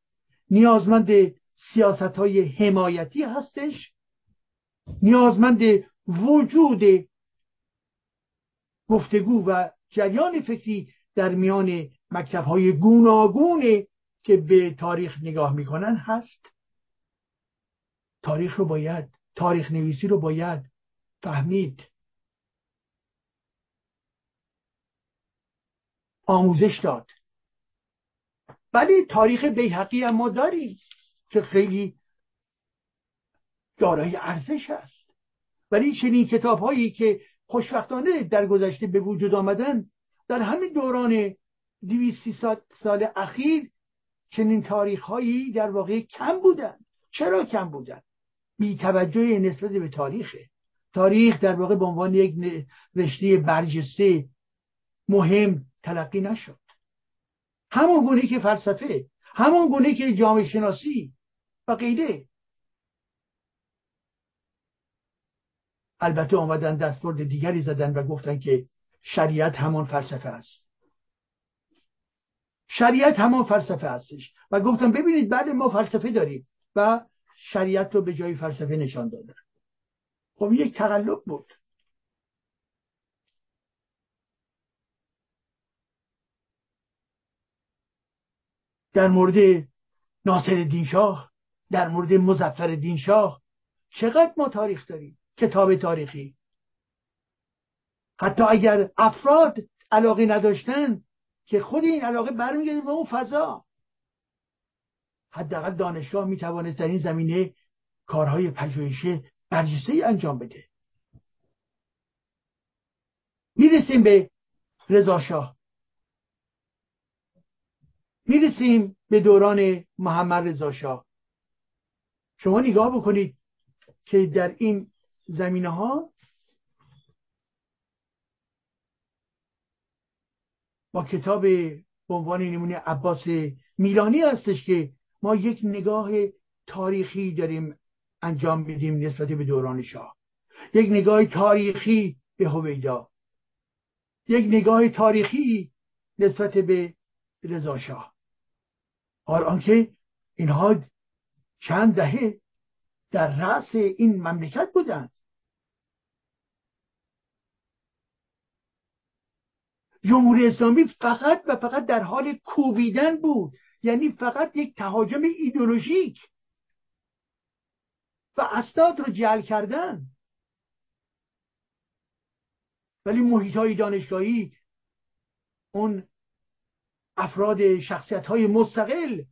نیازمند سیاست‌های حمایتی هستش، نیازمند وجود گفتگو و جریان فکری در میان مکتب‌های گوناگون که به تاریخ نگاه می‌کنن هست. تاریخ نویسی رو باید فهمید، آموزش داد. ولی تاریخ بیهقی هم ما داریم که خیلی دارای ارزش است، ولی چنین کتاب هایی که خوشبختانه در گذشته به وجود آمدن، در همین دوران 200-300 سال اخیر چنین تاریخ هایی در واقع کم بودن. چرا کم بودن؟ بی توجه نسبت به تاریخه. تاریخ در واقع به عنوان یک رشته برجسته مهم تلقی نشد. همون گونه که فلسفه، همون گونه که جامعه شناسی و غیره. البته آمدن دستورد دیگری زدن و گفتن که شریعت همان فلسفه است. شریعت همان فلسفه هستش و گفتن ببینید بعد ما فلسفه داریم و شریعت رو به جای فلسفه نشان دادن. خب یک تقلب بود. در مورد ناصرالدین شاه، در مورد مظفرالدین شاه چقدر ما تاریخ داریم، کتاب تاریخی. حتی اگر افراد علاقه نداشتن، که خود این علاقه برمیگرده به اون فضا. حداقل دانشگاه میتوانست در این زمینه کارهای پژوهشی برجسته‌ای انجام بده. میرسیم به رضا شاه، میرسیم به دوران محمد رضا شاه. شما نگاه بکنید که در این زمینه ها با کتاب به عنوان نمونه عباس میلانی هستش که ما یک نگاه تاریخی داریم انجام میدیم نسبت به دوران شاه، یک نگاه تاریخی به هویدا، یک نگاه تاریخی نسبت به رضا شاه. حال آنکه اینها چند دهه در رأس این مملکت بودند، جمهوری اسلامی فقط و فقط در حال کوبیدن بود، یعنی فقط یک تهاجم ایدئولوژیک و اسناد رو جعل کردن. ولی محیط‌های دانشگاهی، اون افراد، شخصیت‌های مستقل،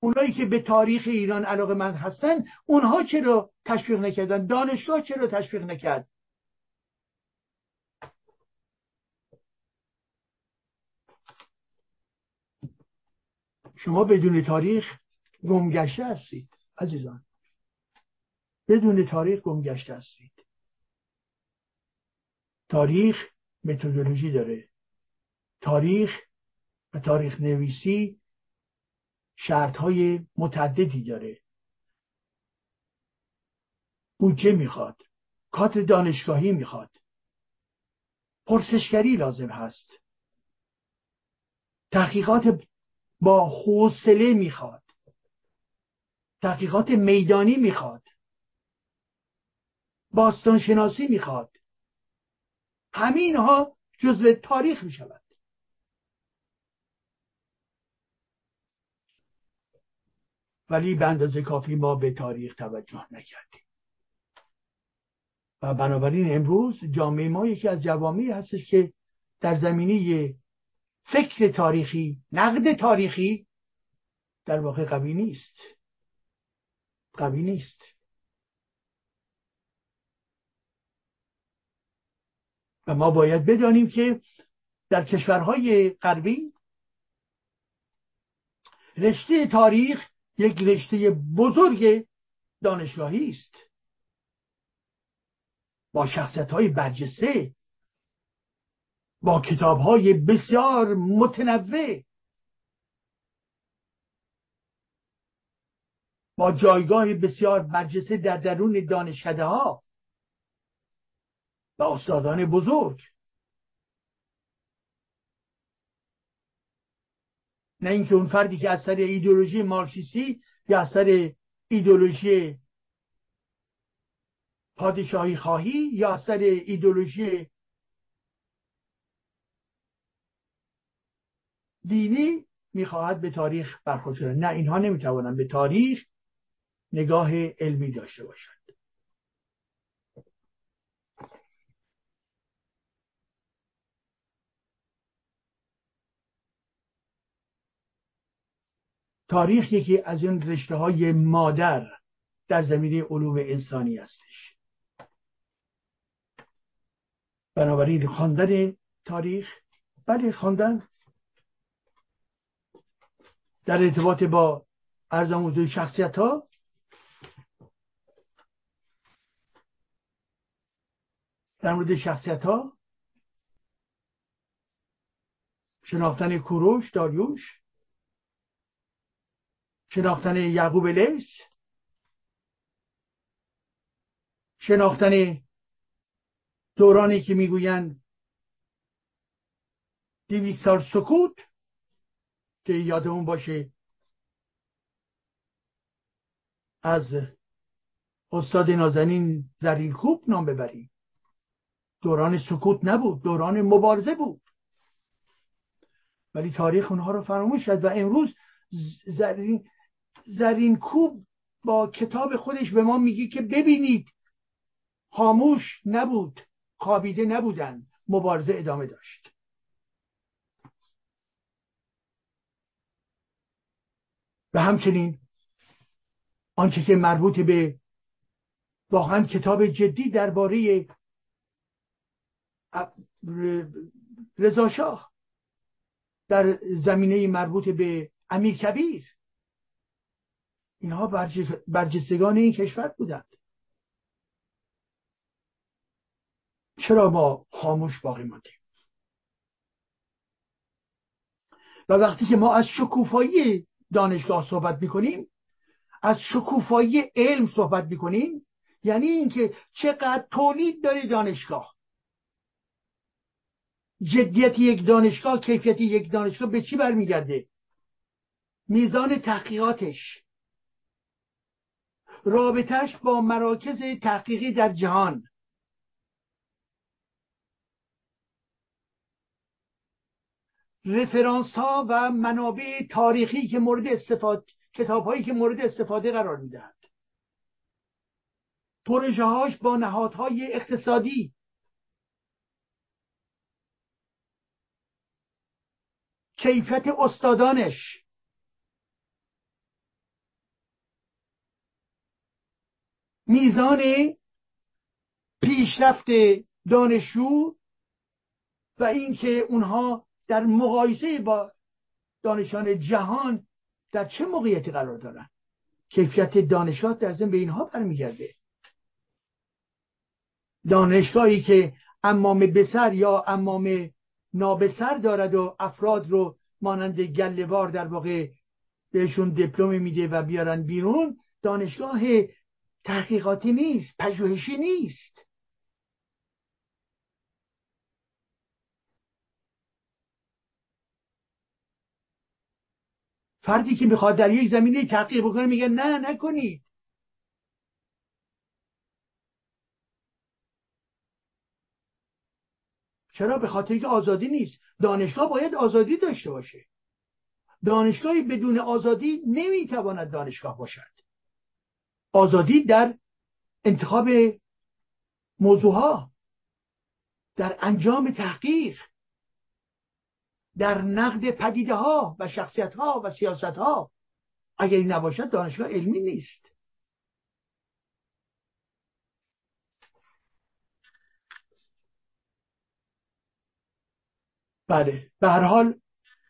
اونایی که به تاریخ ایران علاقه‌مند هستن، اونها چرا تشویق نکردن؟ دانشگاه چرا تشویق نکرد؟ شما بدون تاریخ گمگشته هستید عزیزان، بدون تاریخ گمگشته هستید. تاریخ متدولوژی داره. تاریخ و تاریخ نویسی شرطهای متعددی داره. بودجه میخواد، کادر دانشگاهی میخواد، پرسشگری لازم هست، تحقیقات با حوصله میخواد، تحقیقات میدانی میخواد، باستانشناسی میخواد. همینها جزء تاریخ می شود. ولی به اندازه کافی ما به تاریخ توجه نکردیم و بنابراین امروز جامعه ما یکی از جوامعی هستش که در زمینه فکر تاریخی، نقد تاریخی در واقع قوی نیست. قوی نیست. و ما باید بدانیم که در کشورهای غربی رشته تاریخ یک رشته بزرگ دانشگاهی است با شخصیت‌های برجسته، با کتاب‌های بسیار متنوع، با جایگاه بسیار برجسته در درون دانشکده‌ها و استادان بزرگ، نه اینکه اون فردی که از سر ایدئولوژی مارکسیستی یا از سر ایدئولوژی پادشاهی خواهی یا از سر ایدئولوژی دینی میخواهد به تاریخ برخورد کنند. نه، اینها نمیتوانند به تاریخ نگاه علمی داشته باشند. تاریخ یکی از این رشته‌های مادر در زمینه علوم انسانی هستش. بنابراین خواندن تاریخ، بله خواندن در ارتباط با ارزم حضور شخصیت‌ها در مورد شخصیت‌ها شناختن کوروش، داریوش، شناختن یعقوب لیث، شناختن دورانی که میگویند 200 سال سکوت که یادمون باشه از استاد نازنین زرین‌کوب نام ببریم. دوران سکوت نبود، دوران مبارزه بود، ولی تاریخ اونها رو فراموش کرد و امروز زرین‌کوب با کتاب خودش به ما میگه که ببینید خاموش نبود، خوابیده نبودن، مبارزه ادامه داشت. و همچنین آنچه که مربوط به واقعا کتاب جدی درباره رضا شاه در زمینه مربوط به امیر کبیر، اینها برجستگان این کشور بودند. چرا ما خاموش باقی ماندیم؟ و وقتی که ما از شکوفایی دانشگاه صحبت میکنیم، از شکوفایی علم صحبت میکنیم، یعنی اینکه چقدر تولید داره دانشگاه. جدیت یک دانشگاه، کیفیت یک دانشگاه به چی برمیگرده؟ میزان تحقیقاتش، رابطهش با مراکز تحقیقی در جهان. رفرانس ها و منابع تاریخی که مورد استفاده، کتاب هایی که مورد استفاده قرار می دهند. پروژه هاش با نهادهای اقتصادی. کیفیت استادانش. میزان پیشرفت دانشجو و اینکه اونها در مقایسه با دانشان جهان در چه موقعیتی قرار دارن. کیفیت دانشات در ضمن به اینها برمیگرده. دانشگاهی که عمامه بسر یا عمامه نابسر دارد و افراد رو مانند گله‌وار در واقع بهشون دیپلم میده و بیارن بیرون، دانشگاه تحقیقاتی نیست، پژوهشی نیست. فردی که میخواد در یک زمینه تحقیق بکنه میگه نه نکنید. چرا؟ به خاطر اینکه آزادی نیست. دانشگاه باید آزادی داشته باشه. دانشگاهی بدون آزادی نمیتواند دانشگاه باشد. آزادی در انتخاب موضوعها، در انجام تحقیق، در نقد پدیده ها و شخصیت ها و سیاست ها. اگر این نباشد دانشگاه علمی نیست. بله، به هر حال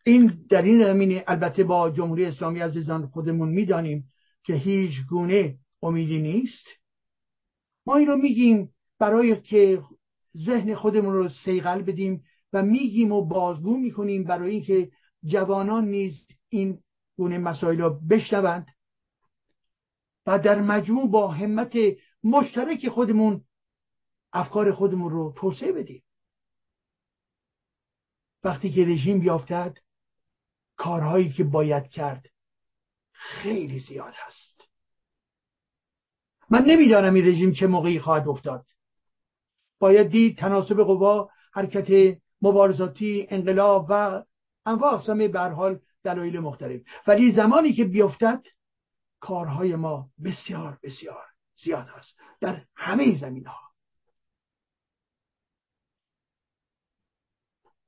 این در این زمینه البته با جمهوری اسلامی عزیزان خودمون میدانیم که هیچ گونه امیدی نیست. ما این رو میگیم برای که ذهن خودمون رو صیقل بدیم و میگیم و بازگو میکنیم برای اینکه جوانان نیز این گونه مسائل رو بشنوند و در مجموع با همت مشترک خودمون افکار خودمون رو توسعه بدیم. وقتی که رژیم بیافتد کارهایی که باید کرد خیلی زیاد هست. من نمیدانم این رژیم چه موقعی خواهد افتاد. باید دید تناسب قوا، حرکت مبارزاتی، انقلاب و انواع اقسام به هر حال دلایل مختلف، ولی زمانی که بیافتد کارهای ما بسیار بسیار زیاد هست در همه زمینه‌ها.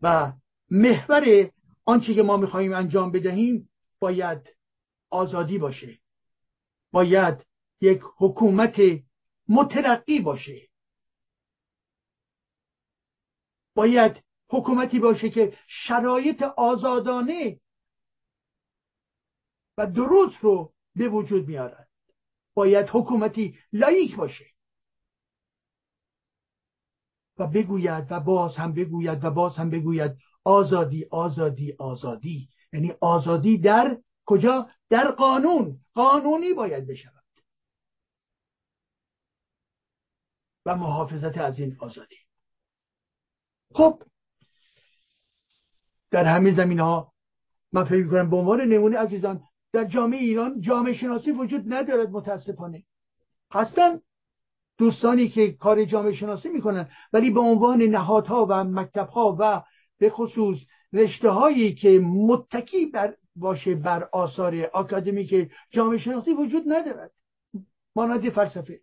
و محور آنچه که ما میخواییم انجام بدهیم باید آزادی باشه، باید یک حکومت مترقی باشه، باید حکومتی باشه که شرایط آزادانه و درست رو به وجود میارد، باید حکومتی لایق باشه و بگوید و باز هم بگوید و باز هم بگوید آزادی آزادی آزادی. یعنی آزادی در کجا؟ در قانون. قانونی باید بشود و محافظت از این آزادی. خب در همین زمین ها من فکر می‌کنم به عنوان نمونه عزیزان در جامعه ایران جامعه شناسی وجود ندارد متاسفانه. هستن دوستانی که کار جامعه شناسی میکنن ولی به عنوان نهادها و مکتبها و به خصوص رشته هایی که متکی باشه بر آثار آکادمیک جامعه شناسی وجود ندارد، مانند فلسفه.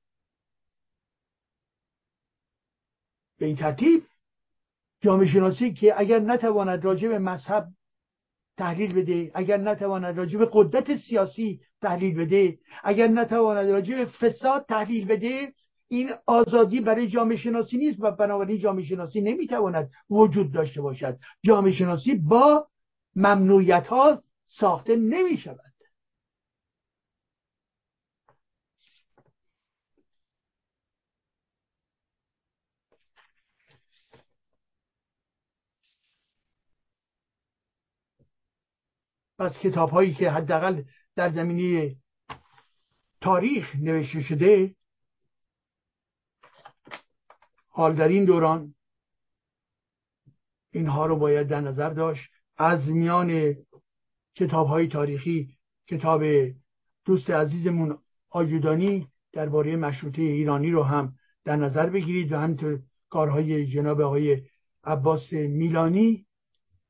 به این ترتیب جامعه شناسی که اگر نتواند راجع به مذهب تحلیل بده، اگر نتواند راجع به قدرت سیاسی تحلیل بده، اگر نتواند راجع به فساد تحلیل بده، این آزادی برای جامعه شناسی نیست و بنابراین جامعه شناسی نمیتواند وجود داشته باشد. جامعه شناسی با ممنوعیت ها ساخته نمی شود. پس کتاب هایی که حداقل در زمینه تاریخ نوشته شده حال در این دوران، اینها رو باید در نظر داشت. از میان کتاب‌های تاریخی کتاب دوست عزیزمون آجودانی درباره مشروطه ایرانی رو هم در نظر بگیرید و همینطور کارهای جناب آقای عباس میلانی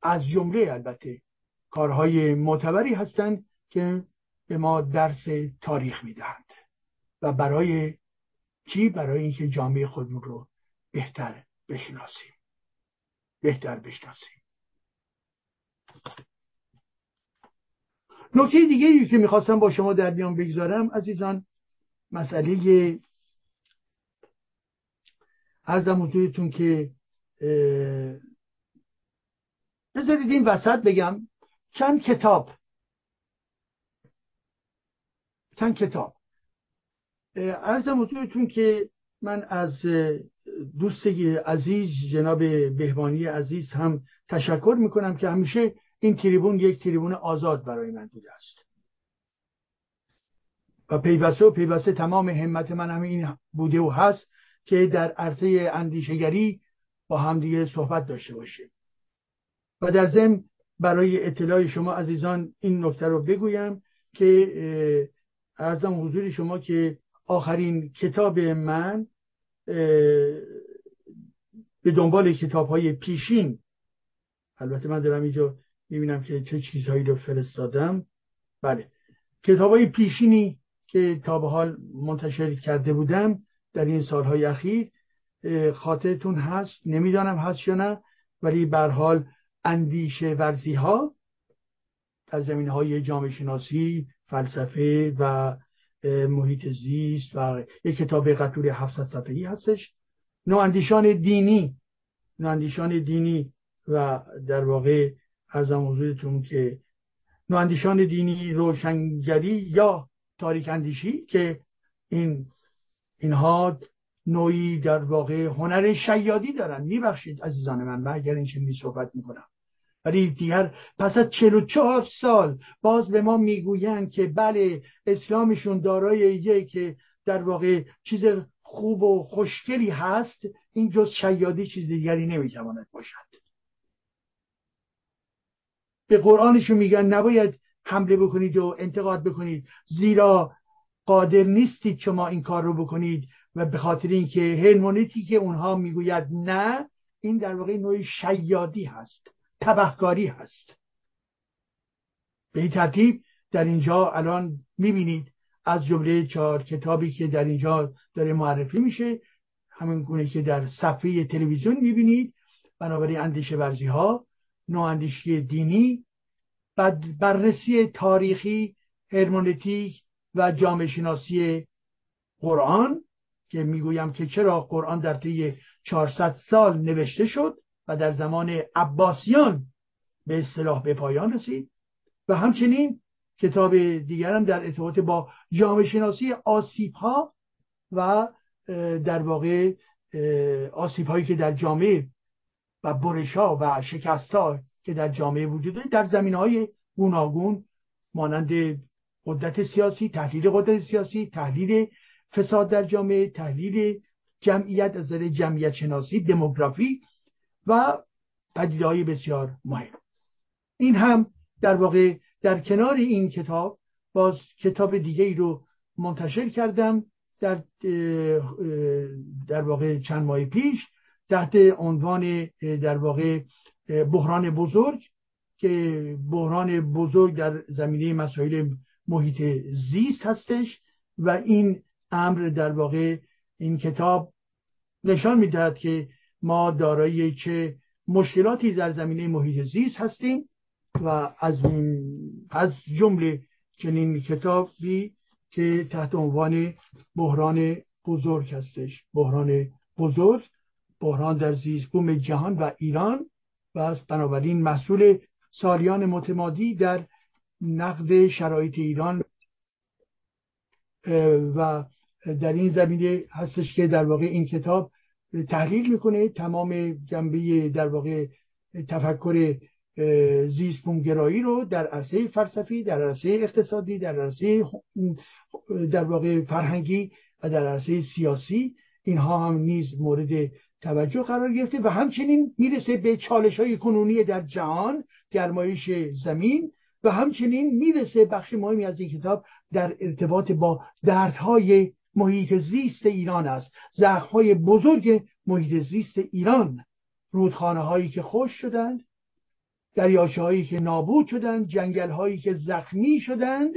از جمله البته کارهای معتبری هستند که به ما درس تاریخ میدهند و برای چی؟ برای اینکه جامعه خودمون رو بهتر بشناسیم. نکته دیگه‌ای که میخواستم با شما در میان بگذارم عزیزان، مسئله عرضم حضورتون که بذارید این وسط بگم چند کتاب عرضم حضورتون که من از دوست عزیز جناب بهبانی عزیز هم تشکر میکنم که همیشه این تریبون یک تریبون آزاد برای من بوده است و پیوسته تمام همت من هم این بوده و هست که در عرصه اندیشگری با هم دیگه صحبت داشته باشیم. و در ضمن برای اطلاع شما عزیزان این نکته رو بگویم که عرضم حضور شما که آخرین کتاب من به دنبال کتاب‌های پیشین. البته من دارم اینجا می‌بینم که چه چیزهایی رو فرستادم. بله، کتاب‌های پیشینی که تا به حال منتشر کرده بودم در این سال‌های اخیر، خاطرتون هست، نمیدانم هست یا نه، ولی به هر حال اندیشه ورزی‌ها در زمینه‌های جامعه شناسی، فلسفه و محیط زیست و یک کتاب قطور 700 صفحه‌ای هستش. نواندیشان دینی و در واقع عرضم حضورتون که نواندیشان دینی، روشنگری یا تاریک اندیشی که اینها نوعی در واقع هنر شیادی دارن. میبخشید عزیزان من و اگر این چه صحبت میکنم، ولی دیگر پس از 44 سال باز به ما میگویند که بله اسلامشون دارای یک در واقع چیز خوب و خوشگلی هست، این جز شیادی چیز دیگری نمیتواند باشد. به قرآنشون میگن نباید حمله بکنید و انتقاد بکنید، زیرا قادر نیستید شما این کار رو بکنید، و به خاطر اینکه هرمونیتی که اونها میگوید نه، این در واقع نوع شیادی هست، تبهکاری هست. به این ترتیب در اینجا الان میبینید از جمله 4 کتابی که در اینجا داره معرفی میشه، همین گونه که در صفحه تلویزیون میبینید، بنابراین اندیشه ورزی ها، نواندیشی دینی، بعد بررسی تاریخی، هرمنوتیک و جامعه شناسی قرآن که میگویم که چرا قرآن در طی 400 سال نوشته شد و در زمان عباسیان به اصطلاح به پایان رسید، و همچنین کتاب دیگرم در ارتباط با جامعه شناسی آسیب ها و در واقع آسیب هایی که در جامعه و برش ها و شکست ها که در جامعه وجود داره در زمین های گوناگون مانند قدرت سیاسی، تحلیل قدرت سیاسی، تحلیل فساد در جامعه، تحلیل جمعیت از نظر جمعیت شناسی، دموگرافی و پدیده‌های بسیار مهم. این هم در واقع در کنار این کتاب باز کتاب دیگه ای رو منتشر کردم در واقع چند ماه پیش تحت عنوان در واقع بحران بزرگ در زمینه مسائل محیط زیست هستش، و این امر در واقع این کتاب نشان می‌دهد که ما دارای چه مشکلاتی در زمینه محیط زیست هستیم، و از جمله چنین کتابی که تحت عنوان بحران بزرگ هستش، بحران در زیست بوم جهان و ایران، و از بنابراین مسئول سالیان متمادی در نقد شرایط ایران و در این زمینه هستش که در واقع این کتاب تحلیل میکنه تمام جنبه در واقع تفکر زیست بومگرایی رو در عرصه فلسفی، در عرصه اقتصادی، در عرصه در واقع فرهنگی و در عرصه سیاسی، اینها هم نیز مورد توجه قرار گرفته، و همچنین میرسه به چالش‌های کنونی در جهان، گرمایش زمین، و همچنین میرسه بخش مهمی از این کتاب در ارتباط با دردهای محیط زیست ایران است، زخم‌های بزرگ محیط زیست ایران، رودخانه‌هایی که خشک شدند، دریاچه‌هایی که نابود شدند، جنگل‌هایی که زخمی شدند،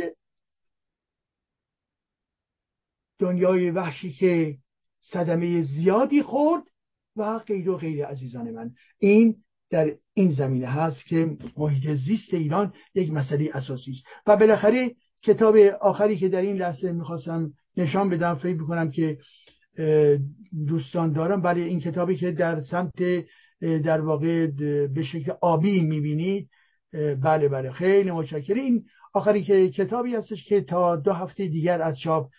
دنیای وحشی که صدمه زیادی خورد و غیر و غیر. عزیزان من، این در این زمینه هست که محیط زیست ایران یک مسئله اساسی است. و بالاخره کتاب آخری که در این لحظه میخواستم نشان بدم، فکر میکنم که دوستان دارم، برای این کتابی که در سمت در واقع به شکل آبی میبینید، بله خیلی متشکرم. این آخری که کتابی هستش که تا 2 هفته دیگر از چاپ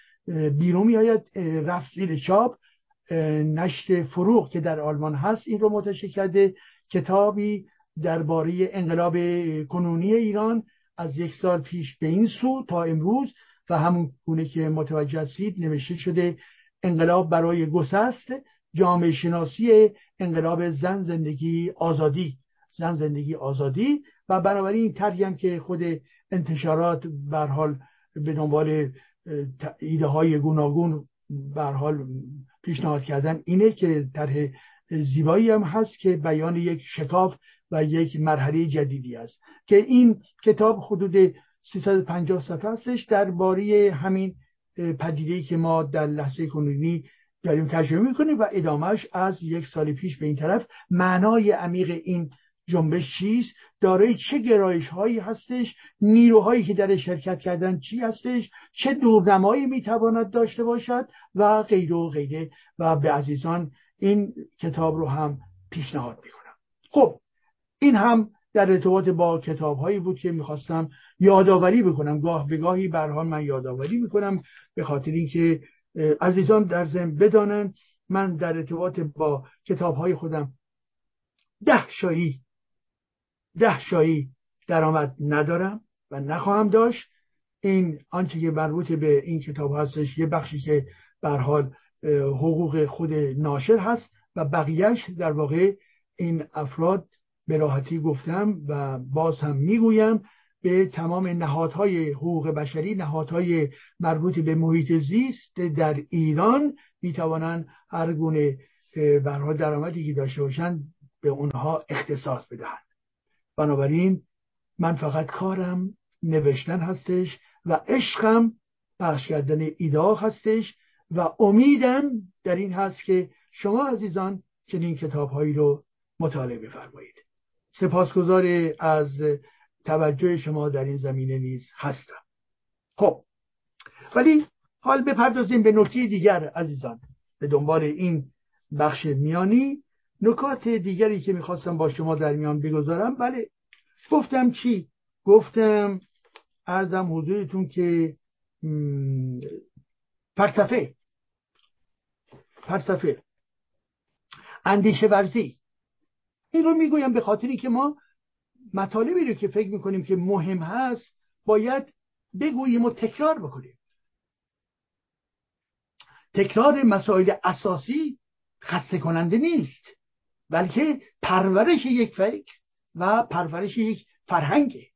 بیرون میآید، رفت زیر چاپ، نشر فروغ که در آلمان هست این رو منتشر کرده، کتابی درباره انقلاب کنونی ایران از 1 سال پیش به این سو تا امروز، و همون گونه که متوجه هستید نوشته شده انقلاب برای گسست، جامعه شناسی انقلاب زن زندگی آزادی، و بنابراین این طرحی هم که خود انتشارات به هر حال به دنبال ایده های گوناگون به هر حال پیشنهاد کردن اینه که طرح زیبایی هم هست که بیان یک شکاف و یک مرحله جدیدی است که این کتاب حدود 350 صفحه هستش درباره همین پدیده‌ای که ما در لحظه کنونی داریم تجربه می‌کنیم و ادامهش از یک سال پیش به این طرف معنای عمیق این جنبش چیست، دارای چه گرایش‌هایی هستش، نیروهایی که در شرکت کردن چی هستش، چه دورنمایی می‌تواند داشته باشد و غیره و غیره و به عزیزان این کتاب رو هم پیشنهاد می‌کنم. خب این هم در ارتباط با کتاب‌هایی بود که می‌خواستم یادآوری بکنم، گاه به گاهی به هر حال من یادآوری می‌کنم به خاطر اینکه عزیزان در ذهن بدانند من در ارتباط با کتاب‌های خودم 10 شایی درآمد ندارم و نخواهم داشت. این آنچه که مربوط به این کتاب هستش یه بخشی که به هر حال حقوق خود ناشر هست و بقیهش در واقع این افراد به راحتی گفتم و باز هم میگویم به تمام نهادهای حقوق بشری، نهادهای مربوط به محیط زیست در ایران میتوانند هر گونه به هر حال درآمدی که داشته باشن به اونها اختصاص بدهند. بنابراین من فقط کارم نوشتن هستش و عشقم پخش کردن ایده هستش و امیدم در این هست که شما عزیزان چنین کتاب‌هایی رو مطالعه بفرمایید. سپاسگزار از توجه شما در این زمینه نیز هستم. خب ولی حال بپردازیم به نکته دیگر عزیزان. به دنبال این بخش میانی نکات دیگری که میخواستم با شما در میان بگذارم، بله گفتم چی؟ گفتم عرضم حضورتون که فلسفه اندیشه ورزی، این رو میگویم به خاطری که ما مطالبی رو که فکر میکنیم که مهم هست باید بگوییم و تکرار بکنیم. تکرار مسائل اساسی خسته کننده نیست بلکه پرورش یک فکر و پرورش یک فرهنگه.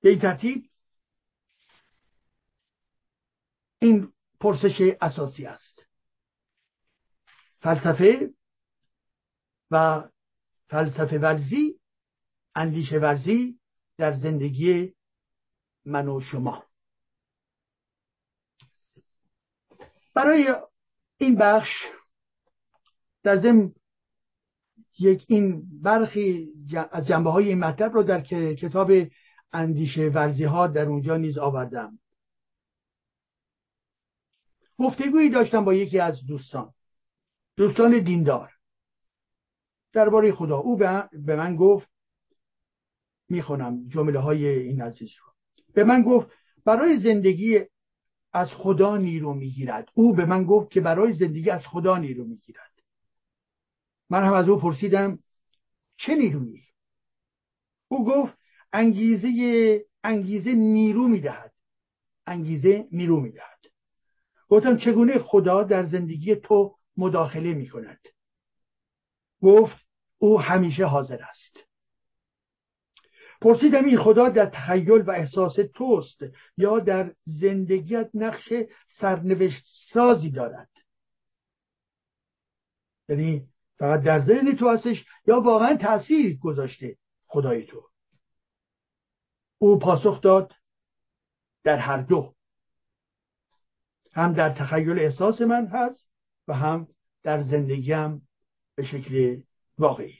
به این ترتیب این پرسش اساسی است. فلسفه و فلسفه ورزی، اندیشه ورزی در زندگی من و شما. برای این بخش در ضمن یک این برخی از جنبه های این مطلب رو در کتاب اندیشه ورزی ها در اونجا نیز آوردم. گفتگویی داشتم با یکی از دوستان دیندار درباره خدا. او به من گفت، میخونم جمله های این عزیز رو، به من گفت برای زندگی از خدا نیرو میگیرد. او به من گفت که برای زندگی از خدا نیرو میگیرد. من هم از او پرسیدم چه نیرویی؟ او گفت انگیزه نیرو میدهد. گفتم چگونه خدا در زندگی تو مداخله میکند؟ گفت او همیشه حاضر است. پرسیدم این خدا در تخیل و احساس توست یا در زندگیت نقش سرنوشت سازی دارد؟ یعنی فقط در ذهن تو هستش یا واقعا تأثیر گذاشته خدای تو؟ او پاسخ داد در هر دو، هم در تخیل احساس من هست و هم در زندگیم به شکل واقعی.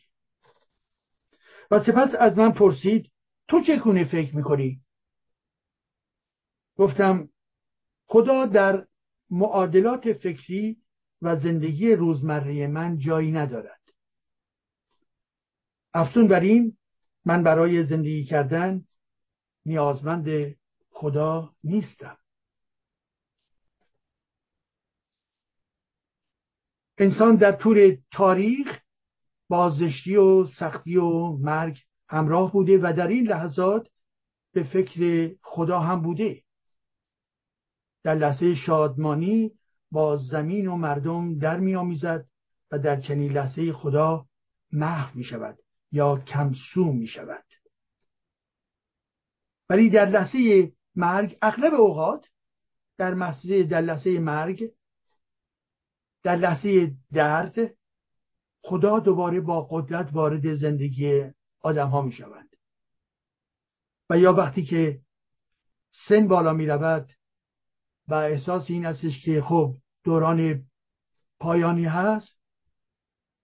و سپس از من پرسید تو چگونه فکر میکنی؟ گفتم خدا در معادلات فکری و زندگی روزمره من جایی ندارد. افزون بر این من برای زندگی کردن نیازمند خدا نیستم. انسان در طول تاریخ با زشتی و سختی و مرگ همراه بوده و در این لحظات به فکر خدا هم بوده. در لحظه شادمانی با زمین و مردم در می‌آمیزد و در چنین لحظه خدا محو می‌شود یا کمسو می‌شود. ولی در لحظه مرگ اغلب اوقات در لحظه مرگ در لحظه درد خدا دوباره با قدرت وارد زندگی آدم ها می شوند. و یا وقتی که سن بالا می رود و احساس این استش که خب دوران پایانی هست،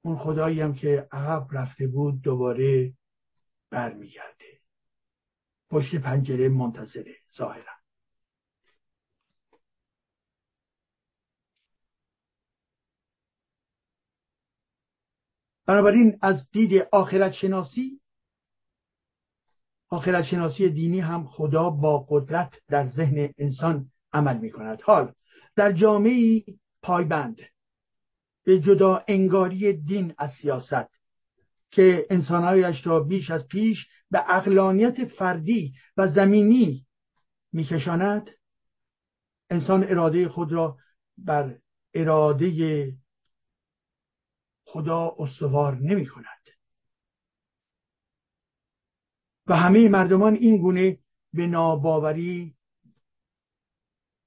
اون خدایی هم که عقب رفته بود دوباره برمی گرده، پشت پنجره منتظره ظاهرا. بنابراین از دید آخرت شناسی دینی هم خدا با قدرت در ذهن انسان عمل می کند. حال در جامعه‌ای پایبند به جدا انگاری دین از سیاست که انسانهایش را بیش از پیش به عقلانیت فردی و زمینی می کشاند، انسان اراده خود را بر اراده خدا استوار نمی کند و همه مردمان این گونه به ناباوری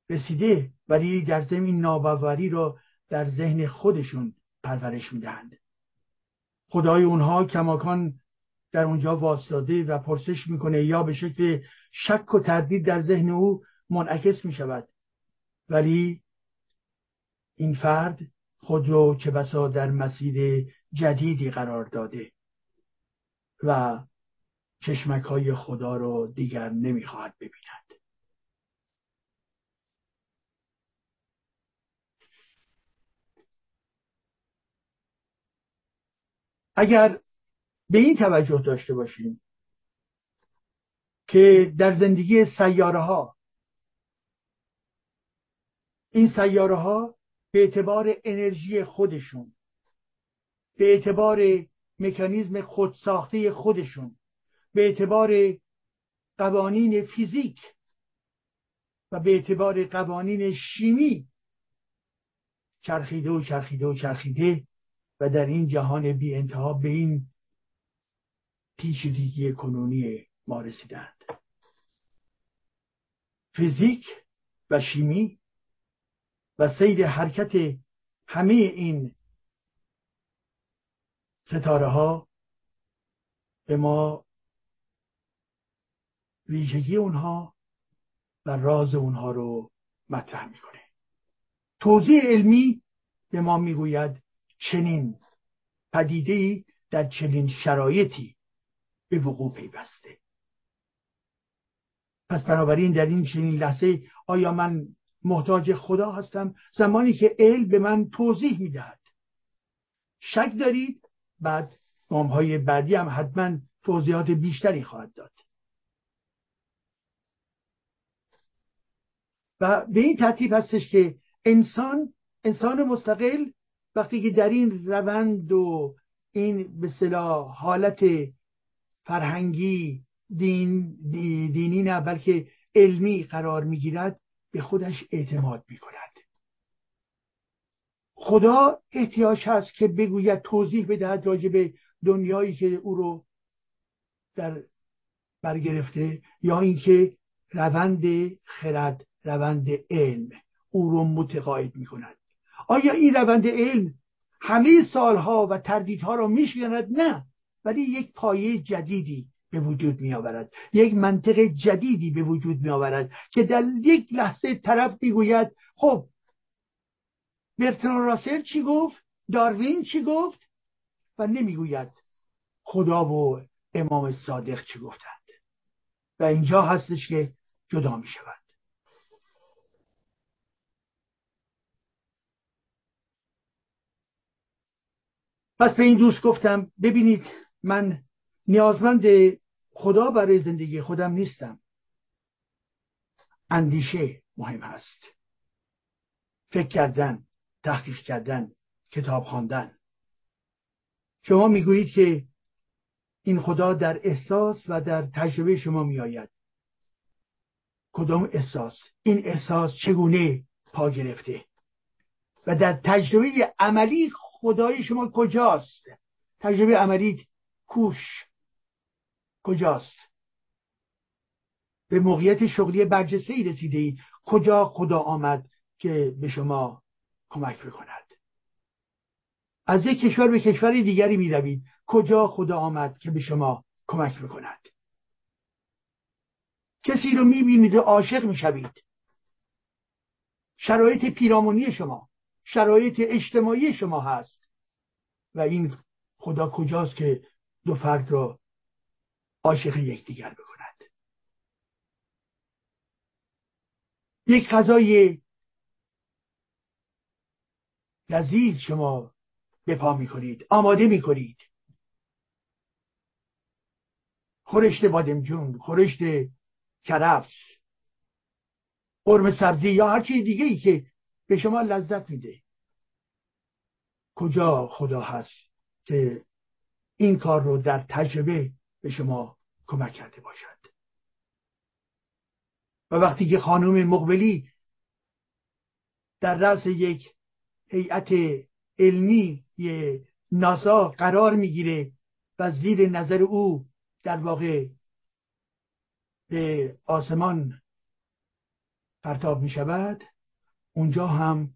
رسیده، ولی در ضمن این ناباوری را در ذهن خودشون پرورش می دهند. خدای اونها کماکان در اونجا واسطاده و پرسش میکنه یا به شکل شک و تردید در ذهن او منعکس می شود، ولی این فرد خود رو چه بسا در مسیر جدیدی قرار داده و چشمک های خدا رو دیگر نمیخواهد ببیند. اگر به این توجه داشته باشیم که در زندگی سیاره‌ها، این سیاره‌ها به اعتبار انرژی خودشون، به اعتبار مکانیزم خودساخته خودشون، به اعتبار قوانین فیزیک و به اعتبار قوانین شیمی چرخیده و در این جهان بی انتها به این پیچیدگی کنونی ما رسیدند. فیزیک و شیمی و سیر حرکت همه این ستاره ها به ما ویژگی اونها و راز اونها رو مطرح میکنه. توضیح علمی به ما میگوید چنین پدیده‌ای در چنین شرایطی به وقوع پیوسته. پس بنابراین در این چنین لحظه آیا من محتاج خدا هستم؟ زمانی که علم به من توضیح میدهد. شک دارید؟ بعد گام‌های بعدی هم حتما توضیحات بیشتری خواهد داد. و به این ترتیب هستش که انسان مستقل وقتی که در این روند و این به اصطلاح حالت فرهنگی دینی نه بلکه علمی قرار میگیرد، به خودش اعتماد میکند. خدا احتیاج هست که بگوید، توضیح بدهد راجع به دنیایی که او رو در برگرفته یا اینکه روند خرد، روند علم او رو متقاعد میکند. آیا این روند علم همه سالها و تردیدها را میشکند؟ نه، ولی یک پایه جدیدی به وجود می آورد، یک منطق جدیدی به وجود می آورد که در یک لحظه طرف میگوید خب برتراند راسل چی گفت، داروین چی گفت، و نمیگوید خدا و امام صادق چی گفتند. و اینجا هستش که جدا می شود. پس به این دوست گفتم ببینید من نیازمند خدا برای زندگی خودم نیستم. اندیشه مهم هست، فکر کردن، تحقیق کردن، کتاب خواندن. شما میگویید که این خدا در احساس و در تجربه شما میآید. کدام احساس؟ این احساس چگونه پا گرفته؟ و در تجربه عملی خدای شما کجاست؟ تجربه عملی کوش کجاست؟ به موقعیت شغلی برجسته‌ای رسیدید، کجا خدا آمد که به شما کمک بکند؟ از یک کشور به کشور دیگری می روید. کجا خدا آمد که به شما کمک بکند؟ کسی رو می بینید عاشق می شوید. شرایط پیرامونی شما، شرایط اجتماعی شما هست و این خدا کجاست که دو فرد را عاشق یکدیگر بکند؟ یک غذای لذیذ شما بپا می کنید، آماده می کنید، خورشت بادمجون، خورشت کرفس، قرمه سبزی یا هر چیز دیگه ای که به شما لذت میده. کجا خدا هست که این کار رو در تجربه به شما کمک کرده باشد؟ و وقتی که خانم مقبلی در رأس یک هیئت علمی ناسا قرار میگیره و زیر نظر او در واقع به آسمان پرتاب می شود، اونجا هم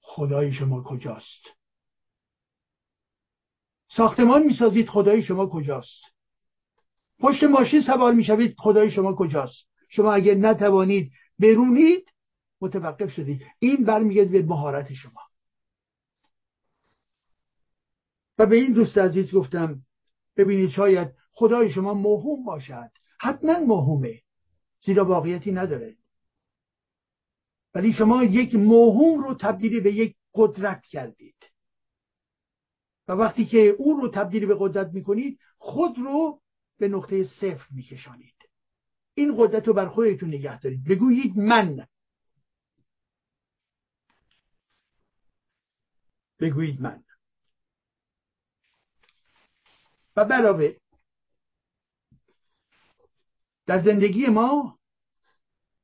خدای شما کجاست؟ ساختمان می سازید، خدای شما کجاست؟ پشت ماشین سوار می شوید، خدای شما کجاست؟ شما اگر نتوانید برونید متوقف شدید. این برمیگرده به مهارت شما. و به این دوست عزیز گفتم ببینید شاید خدای شما موهوم باشد. حتما موهومه، زیرا واقعیتی نداره، ولی شما یک موهوم رو تبدیل به یک قدرت کردید و وقتی که اون رو تبدیل به قدرت میکنید خود رو به نقطه صفر میکشانید. این قدرت رو بر خودتون نگه دارید. بگویید من، بگویید من. و علاوه در زندگی ما،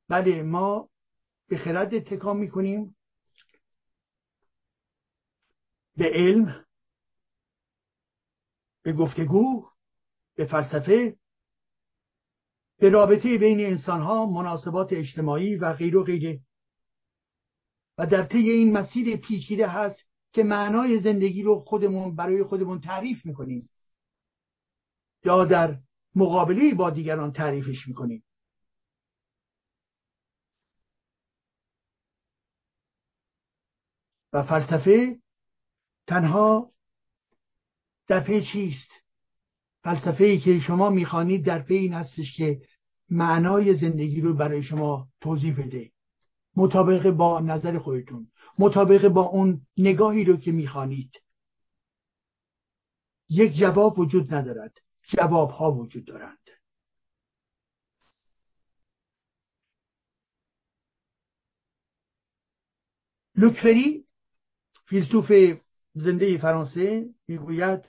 بله، ما به خرد اتکا می کنیم، به علم، به گفتگو، به فلسفه، به رابطه بین انسان ها، مناسبات اجتماعی و غیر و غیره. و در طی این مسیر پیچیده هست که معنای زندگی رو خودمون برای خودمون تعریف می کنیم یا در مقابله با دیگران تعریفش میکنیم. و فلسفه تنها در پی چیست؟ فلسفه‌ای که شما میخوانید در پی این هستش که معنای زندگی رو برای شما توضیح بده، مطابق با نظر خودتون، مطابق با اون نگاهی رو که میخوانید. یک جواب وجود ندارد، جواب ها وجود دارند. لوک فری، فیلسوف زنده فرانسه، میگوید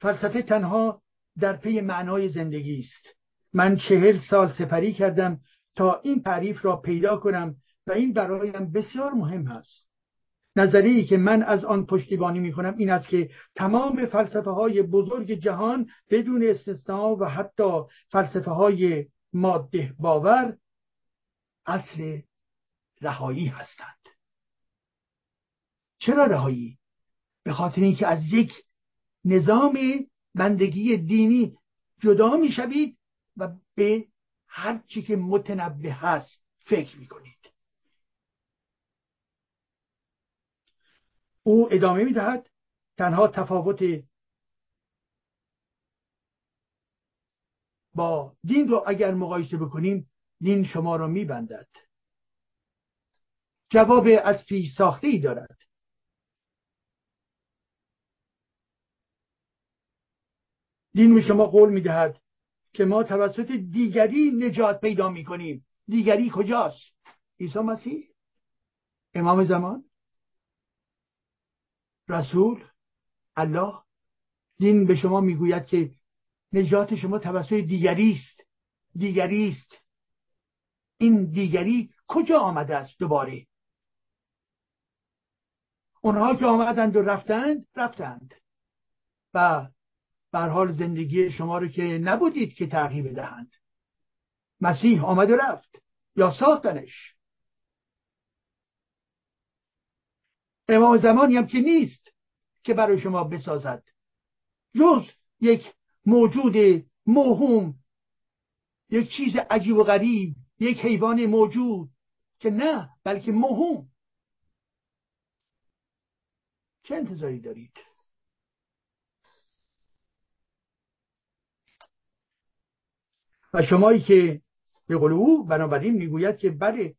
فلسفه تنها در پی معنای زندگی است. من 40 سال سپری کردم تا این تعریف را پیدا کنم و این برایم بسیار مهم است. نظریه‌ای که من از آن پشتیبانی می‌کنم این است که تمام فلسفه‌های بزرگ جهان بدون استثنا و حتی فلسفه‌های ماده باور اصل رهایی هستند. چرا رهایی؟ به خاطر اینکه از یک نظام بندگی دینی جدا می‌شوید و به هر چی که متنبه هست فکر می‌کنید. او ادامه می‌دهد تنها تفاوت با دین رو اگر مقایسه بکنیم، دین شما را می‌بندد، جواب از پیش ساخته‌ای دارد. دین به شما قول می‌دهد که ما توسط دیگری نجات پیدا می‌کنیم. دیگری کجاست؟ عیسی مسیح، امام زمان، رسول الله. دین به شما میگوید که نجات شما توسط دیگری است، دیگری است. این دیگری کجا آمده است؟ دوباره اونها که آمدند و رفتند و به هر حال زندگی شما رو که نبودید که تغییر بدهند. مسیح آمد و رفت یا ساختنش. امام زمانی هم که نیست که برای شما بسازد، جز یک موجود موهوم، یک چیز عجیب و غریب، یک حیوان موجود که نه، بلکه موهوم. چه انتظاری دارید؟ و شمایی که به قول او بنابراین میگوید که بله،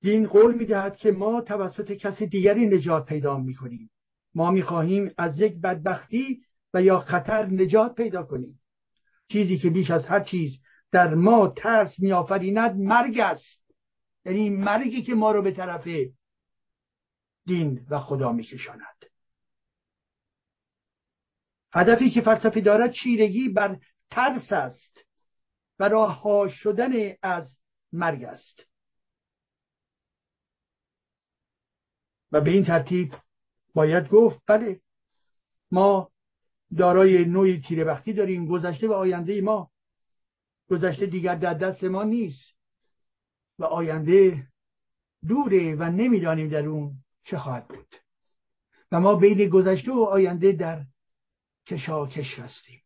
دین قول میدهد که ما توسط کسی دیگری نجات پیدا میکنیم، ما میخواهیم از یک بدبختی و یا خطر نجات پیدا کنیم. چیزی که بیش از هر چیز در ما ترس میآفریند مرگ است، یعنی مرگی که ما رو به طرف دین و خدا میکشاند. هدفی که فلسفه دارد چیرگی بر ترس است و رها شدن از مرگ است. و به این ترتیب باید گفت بله، ما دارای نوعی تیره بختی داریم. گذشته و آینده ما، گذشته دیگر در دست ما نیست و آینده دوره و نمیدانیم در اون چه خواهد بود و ما بین گذشته و آینده در کشاکش هستیم.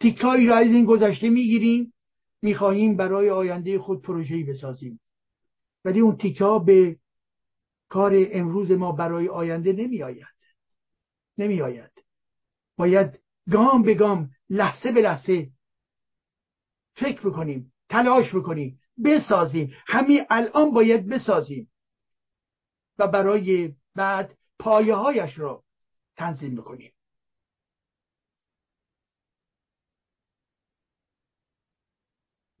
تیکایی را از این گذشته میگیریم، میخواهیم برای آینده خود پروژه‌ای بسازیم، ولی اون تیکا به کار امروز ما برای آینده نمی آید. باید گام به گام، لحظه به لحظه فکر بکنیم، تلاش بکنیم، بسازیم. همین الان باید بسازیم و برای بعد پایه هایش را تنظیم بکنیم.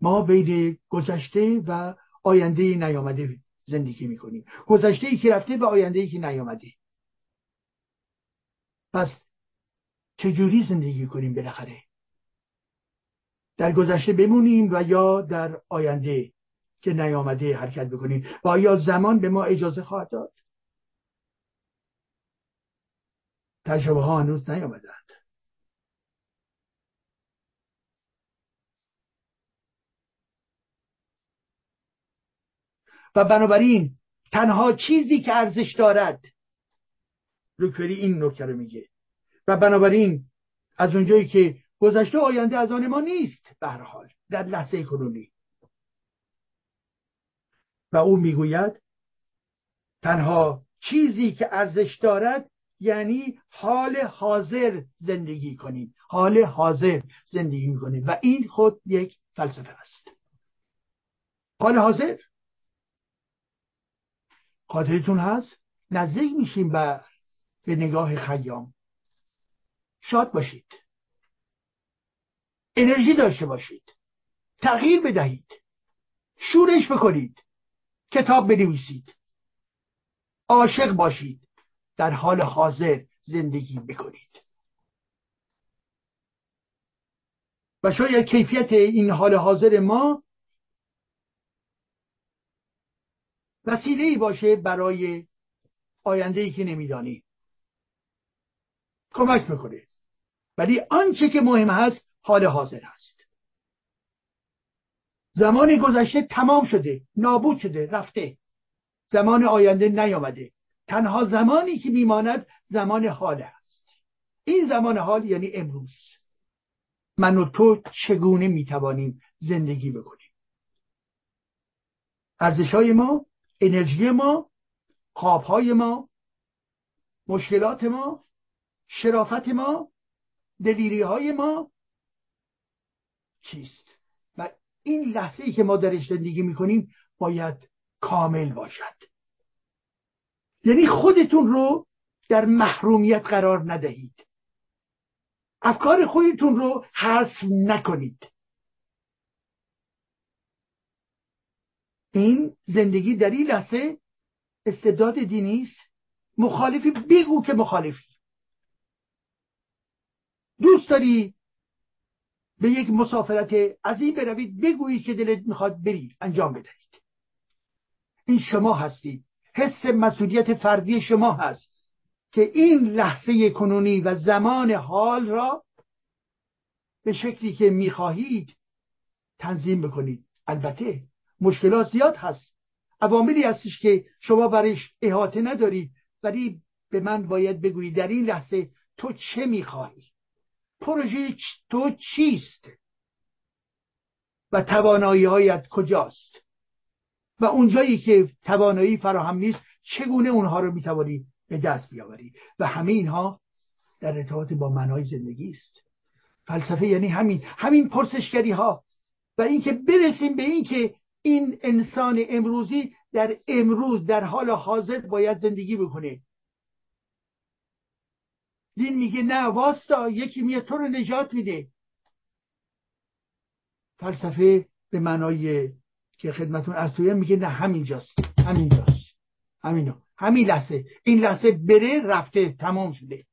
ما بین گذشته و آینده نیامده زندگی میکنیم، گذشته‌ای که رفته و آینده‌ای که نیامده. پس چجوری زندگی کنیم بالاخره؟ در گذشته بمونیم و یا در آینده که نیامده حرکت بکنیم؟ و آیا زمان به ما اجازه خواهد داد؟ تجربه ها هنوز نیامدند. و بنابراین تنها چیزی که ارزش دارد، لوکری این نکته رو میگه، و بنابراین از اونجایی که گذشته آینده از آن ما نیست، به هر حال در لحظه کنونی. و او میگوید تنها چیزی که ارزش دارد یعنی حال حاضر زندگی کنید. حال حاضر زندگی میکنید و این خود یک فلسفه است. حال حاضر، خاطرتون هست نزدیک میشیم به نگاه خیام. شاد باشید، انرژی داشته باشید، تغییر بدهید، شورش بکنید، کتاب بنویسید، عاشق باشید، در حال حاضر زندگی بکنید. و شاید کیفیت این حال حاضر ما وسیله‌ای باشه برای آینده‌ای که نمیدانی، کمک میکنه. ولی آنچه که مهم هست حال حاضر هست. زمان گذشته تمام شده، نابود شده، رفته. زمان آینده نیامده. تنها زمانی که میماند زمان حال هست. این زمان حال یعنی امروز. من و تو چگونه میتوانیم زندگی بکنیم؟ ارزش‌های ما، انرژی ما، خوابهای ما، مشکلات ما، شرافت ما، دلیریهای ما چیست؟ و این لحظه‌ای که ما درش زندگی می‌کنیم باید کامل باشد. یعنی خودتون رو در محرومیت قرار ندهید، افکار خودتون رو حذف نکنید. این زندگی در این لحظه استعداد دینی است. مخالفی بگو که مخالفی. دوست داری به یک مسافرت عظیم بروید، بگویید که دلت میخواد برید، انجام بدهید. این شما هستید، حس مسئولیت فردی شما هست که این لحظه کنونی و زمان حال را به شکلی که میخواهید تنظیم بکنید. البته مشکلات زیاد هست، عواملی هستش که شما برایش احاطه ندارید، ولی به من باید بگویید در این لحظه تو چه میخواهی، پروژه تو چیست و توانایی هایت کجاست، و اونجایی که توانایی فراهم نیست چگونه اونها رو میتوانی به دست بیاوری. و همه اینها در ارتباط با معنای زندگی است. فلسفه یعنی همین پرسشگری ها و اینکه برسیم به اینکه این انسان امروزی در امروز در حال حاضر باید زندگی بکنه. دین میگه نه واستا، یکی میاد تو رو نجات میده. فلسفه به معنای که خدمتون از توی میگه نه همینجاست، همین لحظه، این لحظه بره رفته، تمام شده،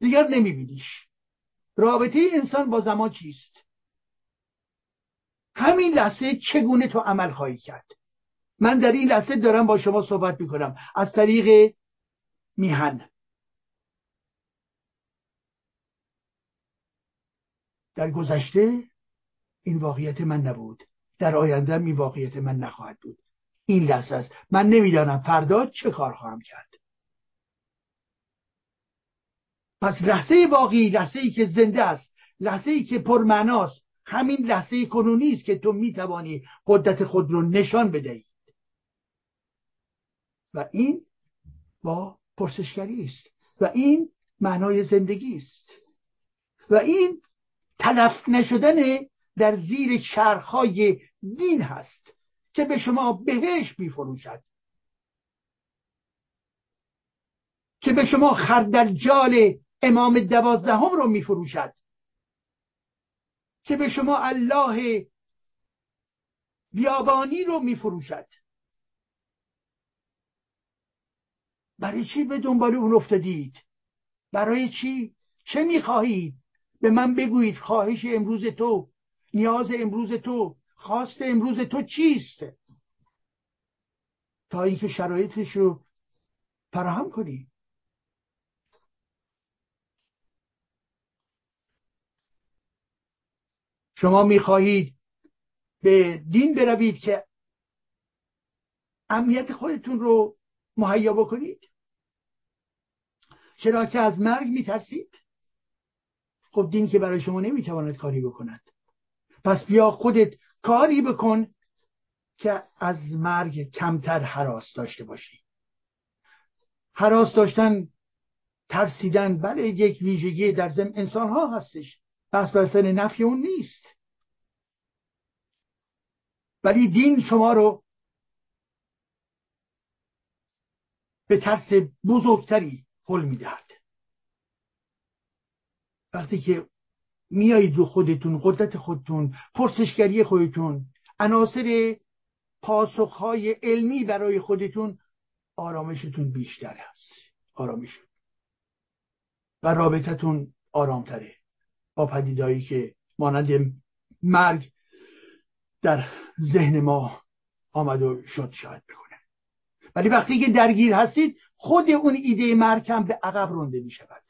دیگر نمیبینیش. رابطه انسان با زمان چیست؟ همین لحظه چگونه تو عمل خواهی کرد؟ من در این لحظه دارم با شما صحبت میکنم از طریق میهن. در گذشته این واقعیت من نبود، در آینده این واقعیت من نخواهد بود. این لحظه است. من نمیدانم فردا چه کار خواهم کرد. پس لحظه واقعی، لحظه ای که زنده است، لحظه ای که پرمعناست، همین لحظه کنونی است که تو میتوانی قدرت خود رو نشان بدهی. و این با پرسشگری است و این معنای زندگی است و این تلف نشدن در زیر چرخهای دین هست که به شما بهشت میفروشد، که به شما خردلجال امام 12 رو میفروشد، که به شما الله بیابانی رو میفروشد. برای چی به دنبال اون افتادید؟ برای چی؟ چه میخواهید؟ به من بگویید خواهش امروز تو، نیاز امروز تو، خواست امروز تو چیست، تا اینکه شرایطش رو فراهم کنی. شما میخواهید به دین بروید که امنیت خودتون رو مهیا بکنید، چرا که از مرگ میترسید. خب دین که برای شما نمیتواند کاری بکند، پس بیا خودت کاری بکن که از مرگ کمتر هراس داشته باشی. هراس داشتن، ترسیدن، بله یک ویژگی در ذهن انسان ها هستش، پس بسن نفی اون نیست. ولی دین شما رو به ترس بزرگتری حل میدهد. وقتی که میایید رو خودتون، قدرت خودتون، پرسشگری خودتون، عناصر پاسخهای علمی برای خودتون، آرامشتون بیشتر هست، آرامشتون و رابطتون آرامتره با پدیدهایی که مانند مرگ در ذهن ما آمد و شد شاید بکنه. ولی وقتی که درگیر هستید، خود اون ایده مرگ هم به عقب رانده می شود.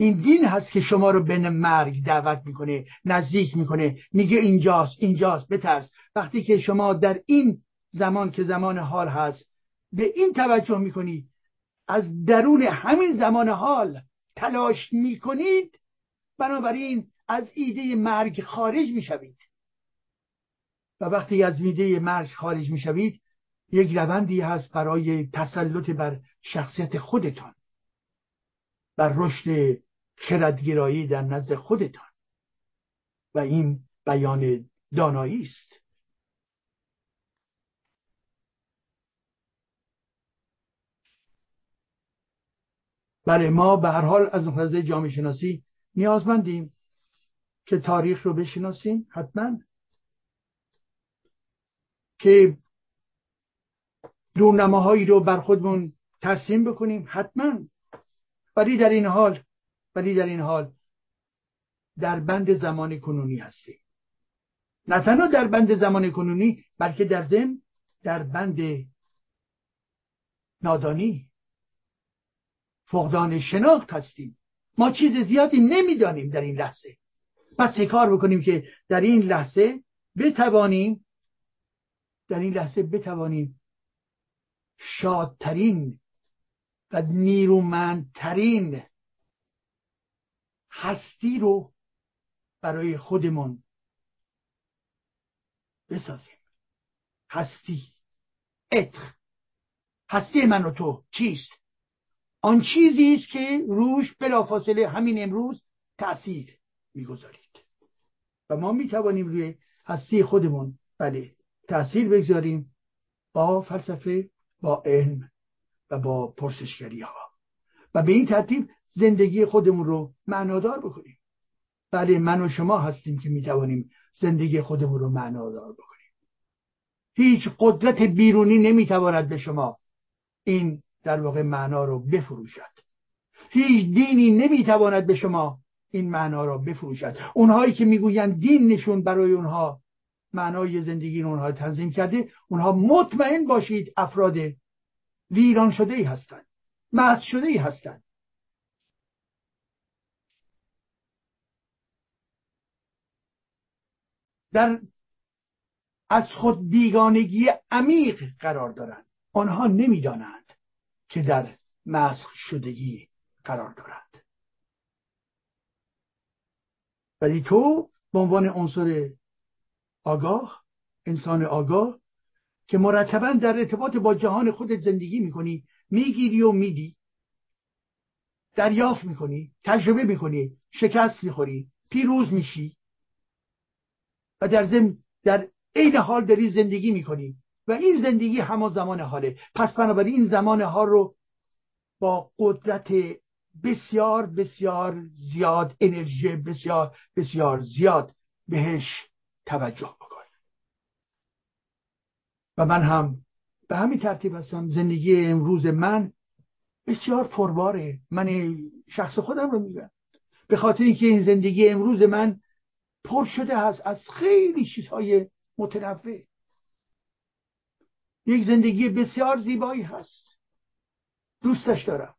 این دین هست که شما رو به مرگ دعوت میکنه، نزدیک میکنه، میگه اینجاست، بترس. وقتی که شما در این زمان که زمان حال هست به این توجه میکنید، از درون همین زمان حال تلاش میکنید، بنابراین از ایده مرگ خارج میشوید. و وقتی از ایده مرگ خارج میشوید، یک روندی هست برای تسلط بر شخصیت خودتان، بر رشد خردگرایی در نزد خودتان. و این بیان دانایی است. بله، ما به هر حال از نظر جامعه شناسی نیازمندیم که تاریخ رو بشناسیم، حتما که دورنماهایی رو بر خودمون ترسیم بکنیم، حتما. ولی در این حال در بند زمان کنونی هستیم. نه تنها در بند زمان کنونی، بلکه در ضمن در بند نادانی، فقدان شناخت هستیم. ما چیز زیادی نمیدانیم در این لحظه. پس چه کار بکنیم که در این لحظه بتوانیم در این لحظه بتوانیم شادترین و نیرومندترین هستی رو برای خودمون بسازیم. هستی اتر، هستی من و تو چیست؟ آن چیزی است که روش بلافاصله همین امروز تأثیر میگذارید و ما میتوانیم روی هستی خودمون بله تأثیر بگذاریم با فلسفه، با علم و با پرسشگری ها و به این ترتیب زندگی خودمون رو معنادار بکنیم. بله من و شما هستیم که میتوانیم زندگی خودمون رو معنادار بکنیم. هیچ قدرت بیرونی نمیتواند به شما این در واقع معنا رو بفروشد. هیچ دینی نمیتواند به شما این معنا را بفروشد. اونهایی که میگویند دین نشون برای اونها معنای زندگی رو اونها تنظیم کرده، اونها مطمئن باشید افراد ویران شده‌ای هستند، مست شده‌ای هستند. در از خود بیگانگی عمیق قرار دارند. آنها نمیدانند که در مست شدگی قرار دارند. ولی تو به عنوان عنصر آگاه، انسان آگاه که مرتباً در ارتباط با جهان خودت زندگی میکنی، میگیری و میدی، دریافت میکنی، تجربه میکنی، شکست میخوری، پیروز میشی و در عین حال داری زندگی میکنی و این زندگی همان زمان حاله. پس بنابراین این زمان حال رو با قدرت بسیار بسیار زیاد، انرژی بسیار بسیار زیاد بهش توجه بکن. و من هم به همین ترتیب هستم. زندگی امروز من بسیار پرباره. من شخص خودم رو میگم به خاطر اینکه این زندگی امروز من پر شده هست از خیلی چیزهای متنوع. یک زندگی بسیار زیبایی هست، دوستش دارم.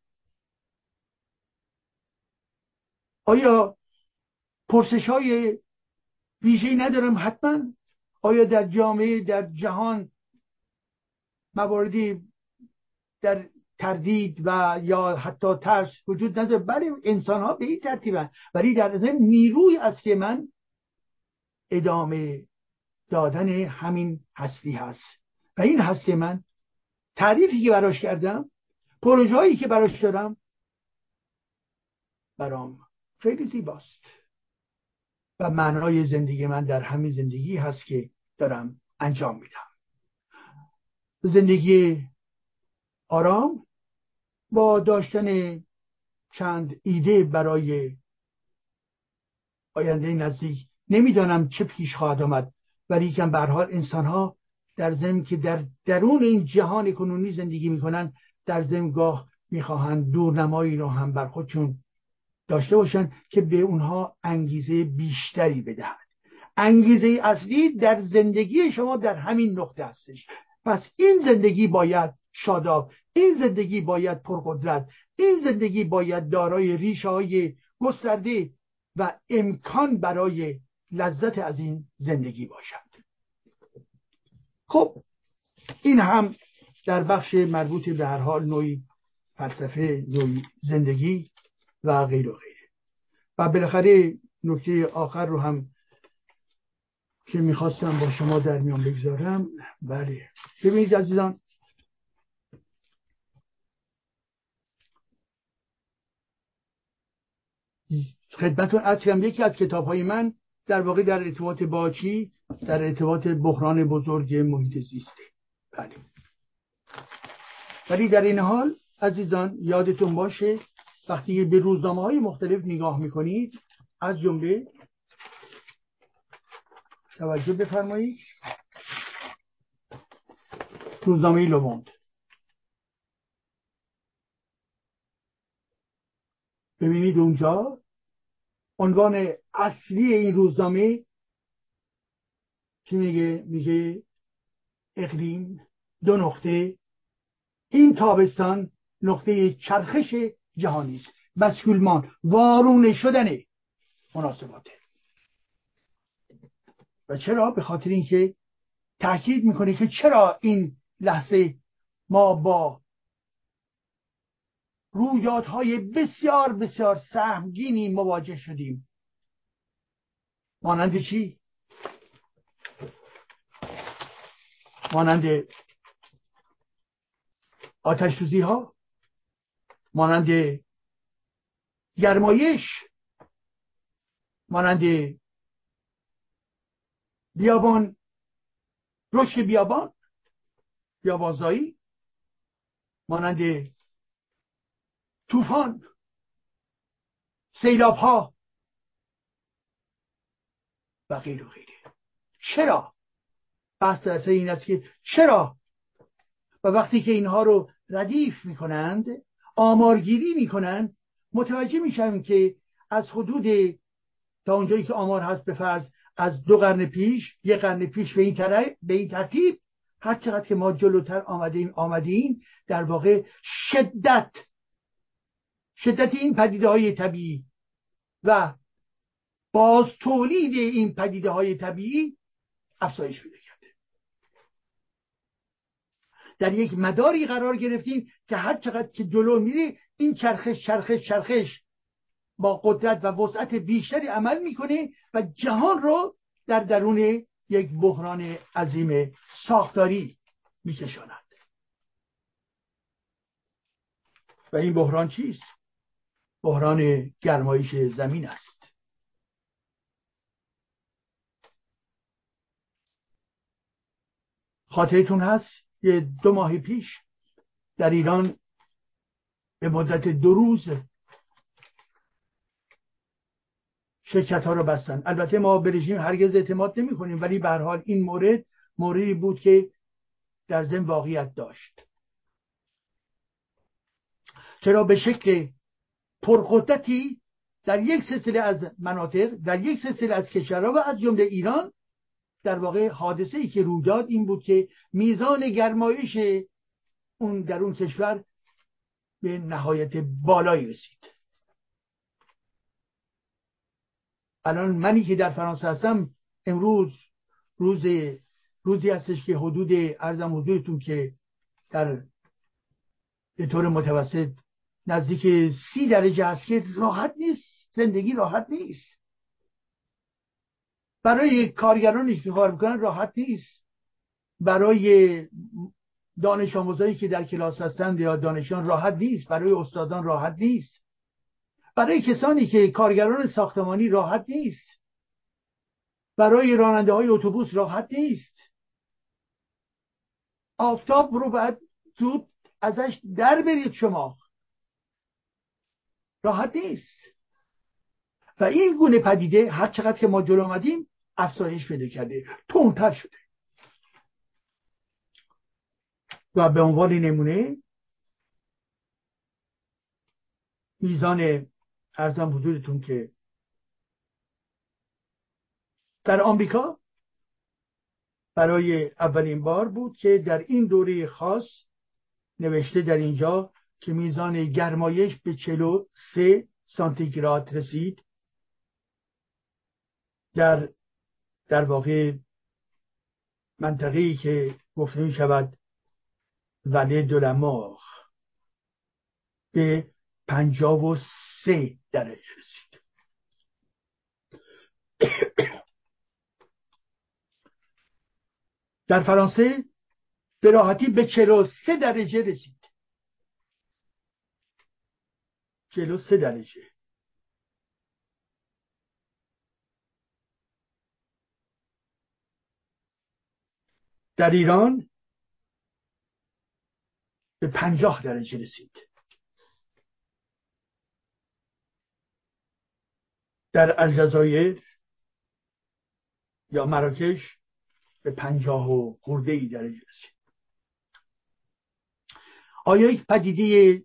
آیا پرسش های ویژه‌ای ندارم؟ حتما. آیا در جامعه، در جهان مواردی در تردید و یا حتی ترس وجود نداره؟ بله انسان ها به این ترتیبن، ولی در ضمن نیروی اصلی من ادامه دادن همین هستی هست و این هستی من، تعریفی که براش کردم، پروژه هایی که براش دارم، برام خیلی زیباست و معنای زندگی من در همین زندگی هست که دارم انجام میدم. زندگی آرام با داشتن چند ایده برای آینده نزدیک. نمیدانم چه پیش خواهد آمد، ولی که به هر حال انسان ها در ضمن که در درون این جهان کنونی زندگی میکنن، در ضمن گاه میخواهند دورنمایی رو هم بر خودشون داشته باشن که به اونها انگیزه بیشتری بدهند. انگیزه اصلی در زندگی شما در همین نقطه هستش. پس این زندگی باید شاداب، این زندگی باید پرقدرت، این زندگی باید دارای ریشه‌های گسترده و امکان برای لذت از این زندگی باشد. خب این هم در بخش مربوط به هر حال نوعی فلسفه، نوعی زندگی و غیر و غیره. و بالاخره نکته آخر رو هم که میخواستم با شما در میان بگذارم، بله ببینید عزیزان، خدمتتون عرض کردم یکی از کتاب‌های من در واقع در ارتباط با چی؟ در ارتباط بحران بزرگ محیط زیسته. بله ولی در این حال عزیزان یادتون باشه وقتی به روزنامه‌های مختلف نگاه می‌کنید، از جمله توجه بفرمایید روزنامه لوموند، ببینید اونجا عنوان اصلی این روزنامه چی میگه؟ میگه اقلیم دو نقطه، این تابستان نقطه چرخش جهانی است، بسکولمان وارونه شدن مناسباته. و چرا؟ به خاطر اینکه تأکید میکنه که چرا این لحظه ما با رویدادهای بسیار بسیار سهمگینی مواجه شدیم. مانند چی؟ مانند آتش‌سوزی ها، مانند گرمایش، مانند بیابان، رشد بیابان، بیابانزایی، مانند طوفان، سیلاب ها و غیره و غیره. چرا؟ بحث اصلی این است که چرا؟ و وقتی که اینها رو ردیف می کنند، آمارگیری می کنند، متوجه می شویم که از حدود تا اونجایی که آمار هست به فرض از 2 قرن پیش، 1 قرن پیش به این ترتیب، هر چقدر که ما جلوتر آمدیم در واقع شدت این پدیده های طبیعی و باز تولید این پدیده های طبیعی افزایش پیدا کرده. در یک مداری قرار گرفتیم که هر چقدر که جلو میره این چرخش با قدرت و وسعت بیشتری عمل میکنه و جهان رو در درون یک بحران عظیم ساختاری میکشاند. و این بحران چیست؟ بحران گرمایش زمین است. خاطرتون هست 2 ماه پیش در ایران به مدت 2 روز شرکت ها رو بستن. البته ما به رژیم هرگز اعتماد نمی کنیم، ولی به هر حال این موردی بود که در ذهن واقعیت داشت. چرا به شکل پرقدرتی در یک سلسله از مناطق، در یک سلسله از کشورها و از جمله ایران در واقع حادثه‌ای که روی داد این بود که میزان گرمایش اون در اون کشور به نهایت بالایی رسید. الان منی که در فرانسه هستم، امروز روزی هستش که حدود عرضم حضورتون که در به طور متوسط نزدیک 30 درجه هست که راحت نیست، زندگی راحت نیست. برای کارگرانی که کار میکنن راحت نیست، برای دانش آموزایی که در کلاس هستند یا دانشان راحت نیست، برای استادان راحت نیست، برای کسانی که کارگران ساختمانی راحت نیست، برای راننده های اتوبوس راحت نیست. آفتاب رو باید زود ازش در برید، شما راحت نیست. و این گونه پدیده هر چقدر که ما جلو آمدیم افزایش پیدا کرده، تندتر شده. و به عنوان نمونه میزان عرضم حضورتون که در آمریکا برای اولین بار بود که در این دوره خاص نوشته در اینجا که میزان گرمایش به 43 سانتیگراد رسید در واقع منطقه‌ای که گفته می‌شود ولی دولماخ به 53 درجه رسید. در فرانسه به راحتی به 43 درجه رسید. 43 درجه. در ایران به 50 درجه رسید. در الجزایر یا مراکش به 50 و خرده‌ای درجه رسید. آیا یک پدیده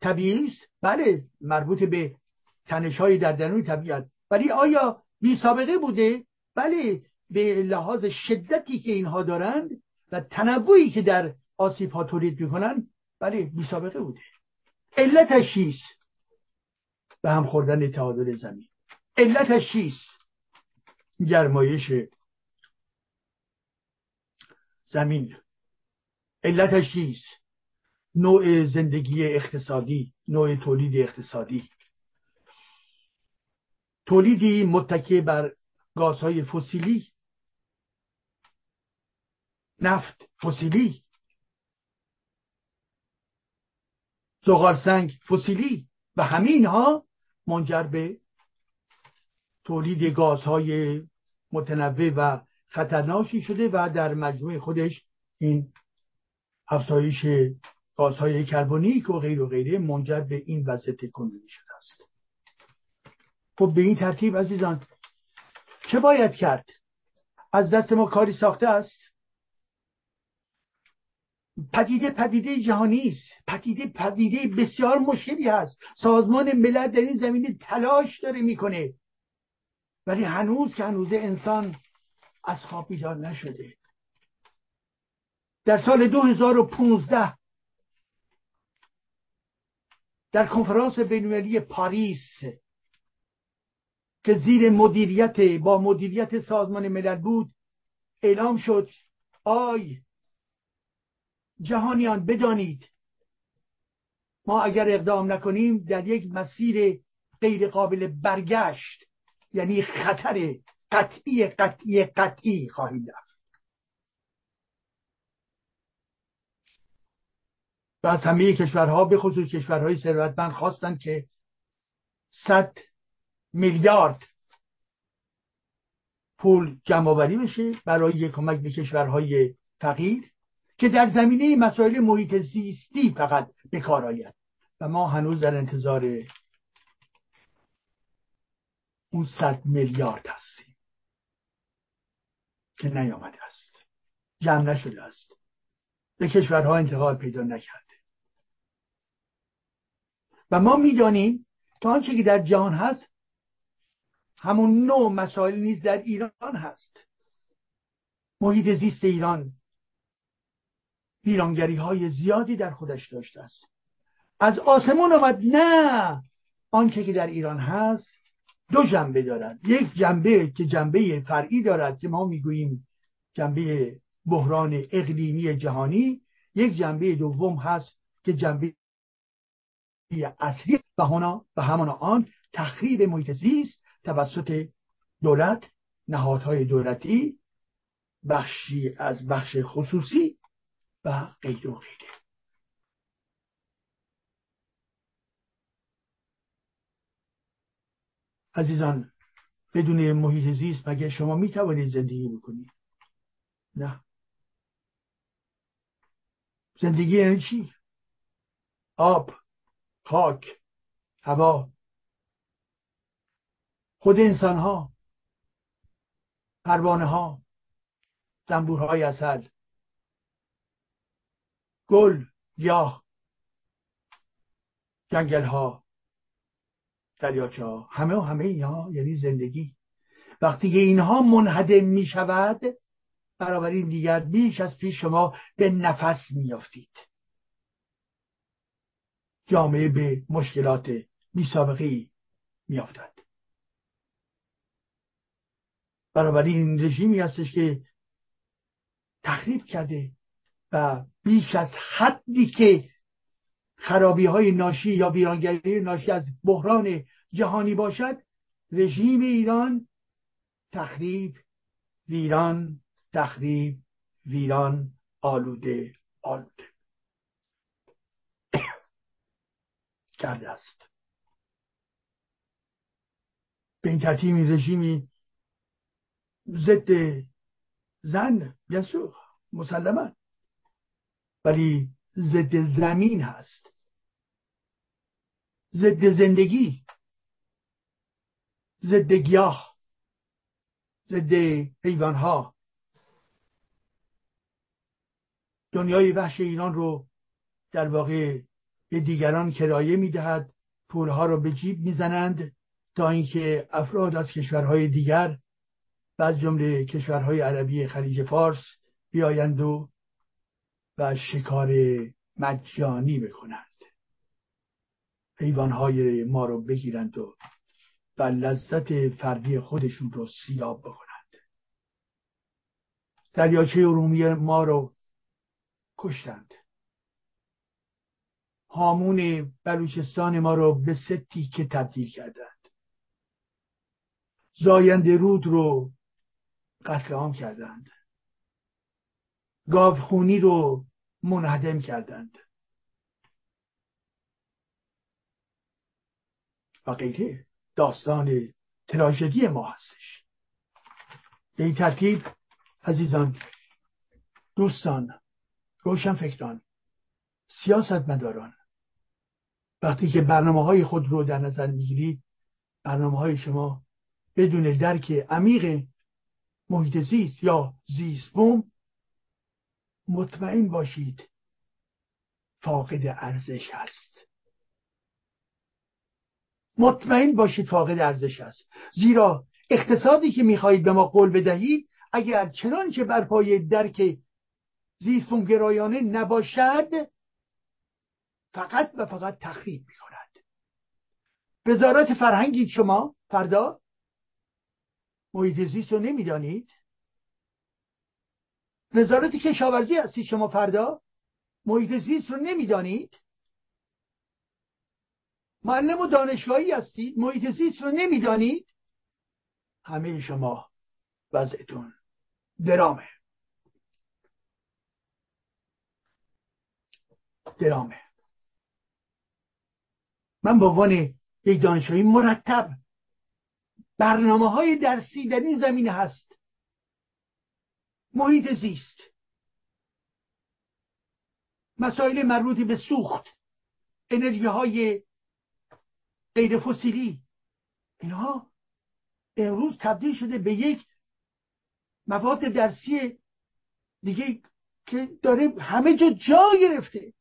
طبیعی است؟ بله، مربوط به تنش‌های در درون طبیعت. ولی آیا بی سابقه بوده؟ بله، به لحاظ شدتی که اینها دارند و تنوعی که در آسیب‌ها تولید می‌کنند، بله بی سابقه بوده. علتش چیست؟ به هم خوردن تعادل زمین. علتش چیست؟ گرمایش زمین. علتش چیست؟ نوع زندگی اقتصادی، نوع تولید اقتصادی، تولیدی متکی بر گازهای فسیلی، نفت فسیلی، زغال سنگ فسیلی و همین ها منجر به تولید گازهای متنوع و خطرناکی شده و در مجموع خودش این افزایش گازهای کربونیک و غیر و غیره منجر به این وضعیت اقتصادی شده است. خب به این ترتیب عزیزان چه باید کرد؟ از دست ما کاری ساخته است. پدیده جهانی است، پدیده بسیار مشکلی است. سازمان ملل در این زمینه تلاش داره میکنه، ولی هنوز که هنوز انسان از خواب بیدار نشده. در سال 2015 در کنفرانس بین‌المللی پاریس که زیر مدیریت سازمان ملل بود اعلام شد: آی جهانیان بدانید ما اگر اقدام نکنیم در یک مسیر غیر قابل برگشت، یعنی خطر قطعی قطعی قطعی خواهیم رفت. و از همه کشورها به خصوص کشورهای ثروتمند خواستند که 100 میلیارد پول جمع‌آوری بشه برای کمک به کشورهای فقیر که در زمینه مسائل محیط زیستی فقط به کار آید. و ما هنوز در انتظار اون 100 میلیارد هستیم که نیامده است، جمع نشده است، به کشورها انتقال پیدا نکرده. و ما میدانیم که آنچه که در جهان هست همون نوع مسائل نیز در ایران هست. محیط زیست ایران ویرانگری‌های زیادی در خودش داشته است. از آسمون آمد نه، آنچه که در ایران هست دو جنبه دارد. یک جنبه که جنبه فرعی دارد که ما میگوییم جنبه بحران اقلیمی جهانی، یک جنبه دوم هست که جنبه اصلی و همانا آن تخریب محیط زیست توسط دولت، نهادهای دولتی، بخشی از بخش خصوصی و غیر و غیره. عزیزان بدون محیط زیست مگه شما می توانید زندگی بکنید؟ نه. زندگی یعنی چی؟ آب، خاک، هوا، خود انسان ها، پروانه ها، زنبورهای عسل، گل، گیاه، جنگل ها، دریاچه ها، همه اینها یعنی زندگی. وقتی که اینها منهدم می شود برابری دیگر بیش از پیش شما به نفس می افتید. جامعه به مشکلات بی سابقه می افتد. برابری این رژیمی هستش که تخریب کرده و بیش از حدی که خرابی های ناشی یا ویرانگری ناشی از بحران جهانی باشد، رژیم ایران تخریب، ویران، تخریب، ویران، آلوده، آلوده کرده است. به این ترتیب رژیمی ضد زن بیاسو مسلماً، ولی ضد زمین هست، ضد زندگی، ضد گیاه، ضد حیوانها. دنیای وحش ایران رو در واقع به دیگران کرایه میدهد، پولها رو به جیب میزنند تا اینکه افراد از کشورهای دیگر و از جمله کشورهای عربی خلیج فارس بیایند و شکار مجانی بکنند، حیوانهای ما رو بگیرند و لذت فردی خودشون رو سیراب بکنند. دریاچه ارومیه ما رو کشتند. هامون بلوچستان ما رو به سه تیکه تبدیل کردند. زاینده رود رو قتل عام کردند. گاوخونی رو منهدم کردند و غیره. داستان تراژدی ما هستش. به این ترتیب عزیزان، دوستان، روشنفکران، سیاستمداران، وقتی که برنامه‌های خود رو در نظر می‌گیرید، برنامه‌های شما بدون درک عمیق محیط زیست یا زیست بوم، مطمئن باشید فاقد ارزش هست. مطمئن باشید فاقد ارزش هست، زیرا اقتصادی که می‌خواهید به ما قول بدهید اگر چنان که بر پایه درک زیست بوم گرایانه نباشد، فقط و فقط تخریب می‌کند. وزارت فرهنگی شما فردا محیط زیست رو نمی‌دانید، وزارت کشاورزی هستید شما فردا محیط زیست رو نمی‌دانید، معلم و دانشگاهی هستید محیط زیست رو نمی‌دانید، همه شما وضعتون درامه. من به عنوان یک دانشجوی مرتب برنامه‌های درسی در این زمینه هست. محیط زیست، مسائل مربوط به سوخت، انرژی‌های غیر فسیلی، اینها امروز تبدیل شده به یک مواد درسی دیگه که داره همه جا گرفته.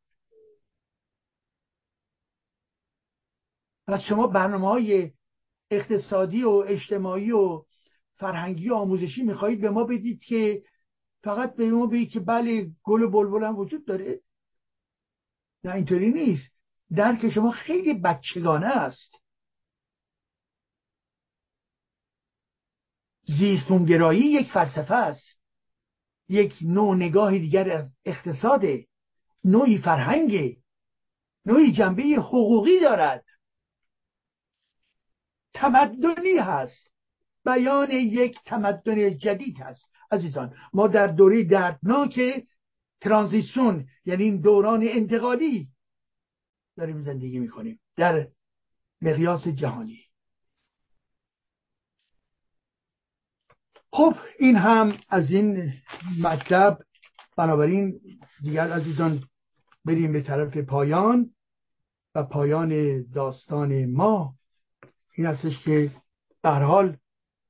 پس شما برنامه‌های اقتصادی و اجتماعی و فرهنگی و آموزشی میخواهید به ما بدید که فقط به ما بگید که بله گل و بلبل هم وجود داره؟ نه، اینطوری نیست. درک شما خیلی بچگانه است. زیستون گرایی یک فلسفه است، یک نوع نگاه دیگر از اقتصاد، نوعی فرهنگ، نوعی جنبه حقوقی دارد، تمدنی هست، بیان یک تمدن جدید هست. عزیزان، ما در دوره دردناک ترانزیشن، یعنی این دوران انتقالی داریم زندگی میکنیم در مقیاس جهانی. خب این هم از این مطلب. بنابراین دیگر عزیزان بریم به طرف پایان، و پایان داستان ما این هستش که به هر حال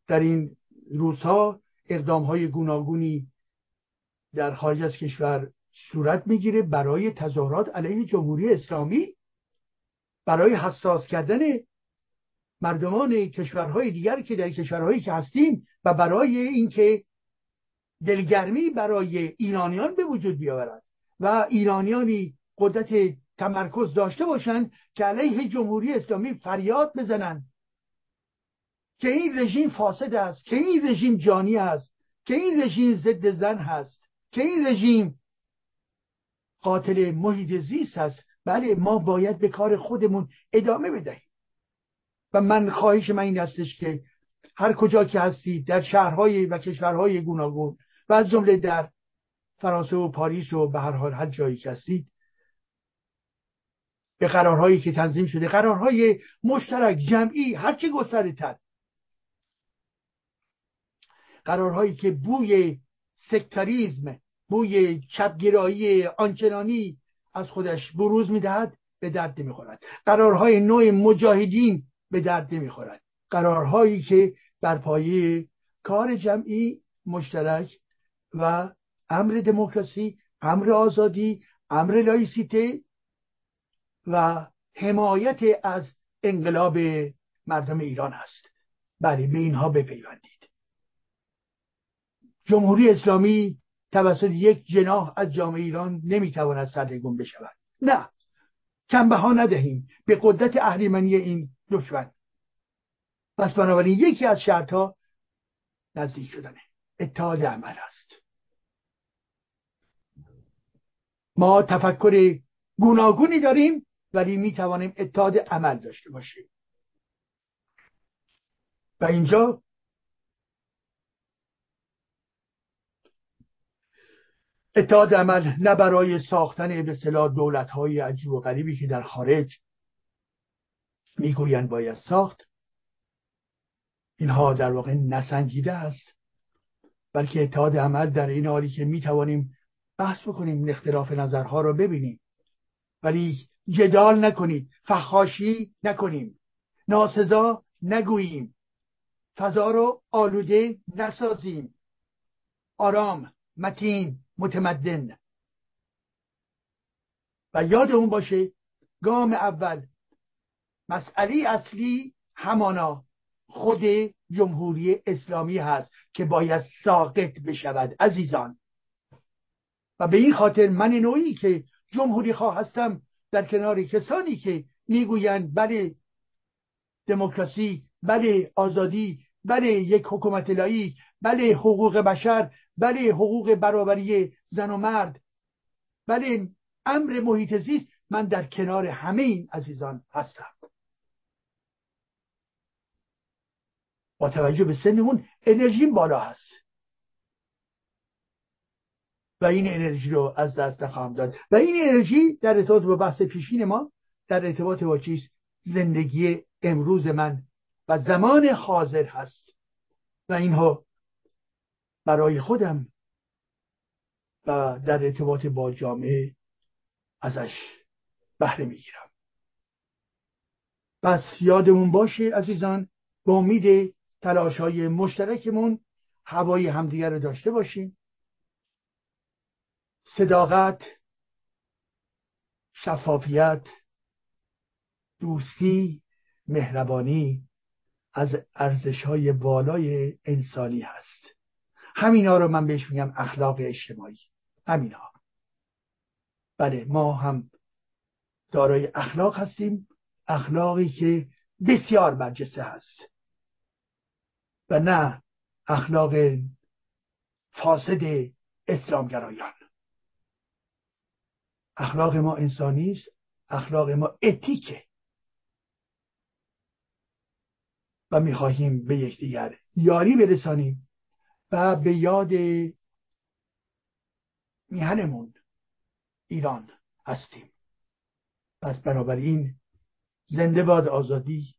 در این روزها اقدام‌های گوناگونی در خارج از کشور صورت می‌گیره برای تظاهرات علیه جمهوری اسلامی، برای حساس کردن مردمان کشورهای دیگر که در کشورهایی که هستیم، و برای اینکه دلگرمی برای ایرانیان به وجود بیاورند و ایرانیانی قدرت تمرکز داشته باشند که علیه جمهوری اسلامی فریاد بزنند که این رژیم فاسد است، که این رژیم جانی است، که این رژیم ضد زن هست، که این رژیم قاتل محیط زیست است. بله، ما باید به کار خودمون ادامه بدهیم. و من خواهش من این هستش که هر کجا که هستید، در شهرهای و کشورهای گوناگون و از جمله در فرانسه و پاریس و به هر حال هر جایی که هستید، به قرارهایی که تنظیم شده، قرارهای مشترک جمعی هرچه گسترده‌تر، قرارهایی که بوی سکتاریسم، بوی چپگرایی آنچنانی از خودش بروز میدهد، به درد نمیخورد. قرارهای نوع مجاهدین به درد نمیخورد. قرارهایی که بر پایه کار جمعی مشترک و امر دموکراسی، امر آزادی، امر لایسیته و حمایت از انقلاب مردم ایران هست. بله، به اینها بپیوندید. جمهوری اسلامی توسط یک جناح از جامعه ایران نمیتواند سرنگون بشود. نه، کم بها ندهیم به قدرت اهریمنی این دشمن. پس بنابراین یکی از شرطها نزدیک شدنه اتحاد عمل است. ما تفکر گوناگونی داریم ولی می توانیم اتحاد عمل داشته باشیم. و اینجا اتحاد عمل نه برای ساختن به اصطلاح دولت‌های عجیب و غریبی که در خارج میگویند باید ساخت، اینها در واقع نسنجیده است، بلکه اتحاد عمل در این حالی که میتوانیم بحث بکنیم، اختلاف نظرها را ببینیم، ولی جدال نکنید، فحاشی نکنیم، ناسزا نگوییم، فضا را آلوده نسازیم، آرام، متین، متمدن. و یادمون باشه گام اول، مسئله اصلی همانا خود جمهوری اسلامی هست که باید ساقط بشود عزیزان. و به این خاطر من نوعی که جمهوری خواه هستم در کنار کسانی که میگویند بله دموکراسی، بله آزادی، بله یک حکومت لایق، بله حقوق بشر، بله حقوق برابری زن و مرد، بله امر محیط زیست، من در کنار همه این عزیزان هستم. با توجه به سنمون انرژیم بالا هست و این انرژی رو از دست نخواهم داد. و این انرژی در ارتباط با بحث پیشین ما، در ارتباط با چیست؟ زندگی امروز من و زمان حاضر هست. و اینها برای خودم و در ارتباط با جامعه ازش بهره میگیرم. پس یادمون باشه عزیزان، با امید تلاش‌های مشترکمون هوای همدیگر رو داشته باشیم. صداقت، شفافیت، دوستی، مهربانی از ارزش‌های بالای انسانی هست. همینا رو من بهش میگم اخلاق اجتماعی. همینا. بله ما هم دارای اخلاق هستیم، اخلاقی که بسیار برجسته هست و نه اخلاق فاسد اسلامگرایان. اخلاق ما انسانی است، اخلاق ما اتیکه و می‌خواهیم به یکدیگر یاری برسانیم و به یاد میهنمون ایران هستیم. پس بنابراین زنده باد آزادی،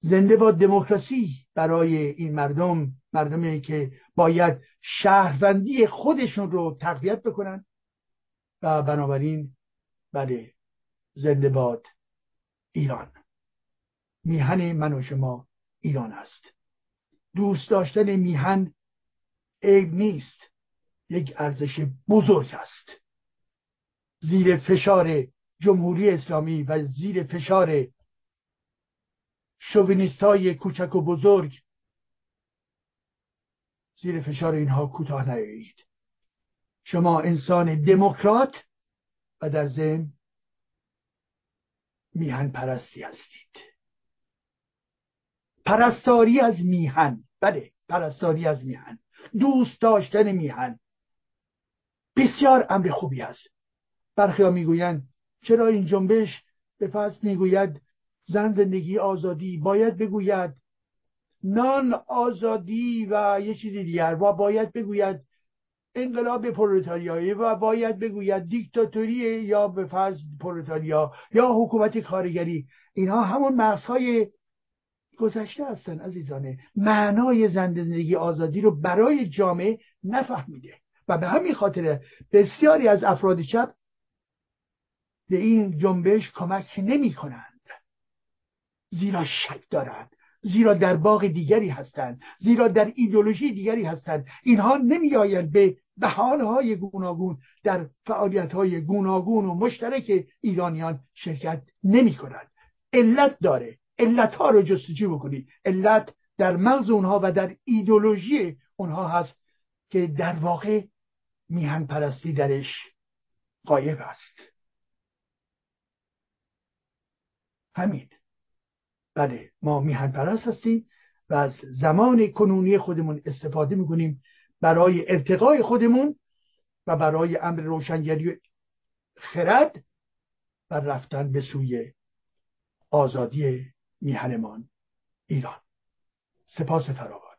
زنده باد دموکراسی برای این مردم، مردمی که باید شهروندی خودشون رو تقویت بکنن. و بنابراین بله زنده باد ایران. میهن من و شما ایران است. دوست داشتن میهن عیب نیست، یک ارزش بزرگ است. زیر فشار جمهوری اسلامی و زیر فشار شوونیست‌های کوچک و بزرگ، زیر فشار اینها کوتاه نیایید. شما انسان دموکرات و در ضمن میهن پرستی هستید. پرستاری از میهن، بله پرستاری از میهن، دوست داشتن میهن بسیار امر خوبی است. برخی‌ها میگویند چرا این جنبش به پس میگوید زن زندگی آزادی، باید بگوید نان آزادی و یه چیزی دیگر، و باید بگوید انقلاب پرولتاریایی، و باید بگوید دیکتاتوری یا به فرض پرولتاریا یا حکومت کارگری. اینها همون مغزهای گذشته هستن عزیزانه. معنای زن زندگی آزادی رو برای جامعه نفهمیده و به همین خاطر بسیاری از افراد چپ به این جنبش کمک نمی کنند، زیرا شک دارند، زیرا در باغ دیگری هستند، زیرا در ایدئولوژی دیگری هستند. اینها نمی آیند به بهانه‌های گوناگون در فعالیت‌های گوناگون و مشترک ایرانیان شرکت نمی کنند. علت داره، علت‌ها رو جستجو بکنید. علت در مغز اونها و در ایدئولوژی اونها هست که در واقع میهن پرستی درش غایب است. همین. بله ما میهن پرست هستیم و از زمان کنونی خودمون استفاده میکنیم برای ارتقای خودمون و برای امر روشنگری خرد و رفتن به سوی آزادی میهنمان ایران. سپاس فراوان.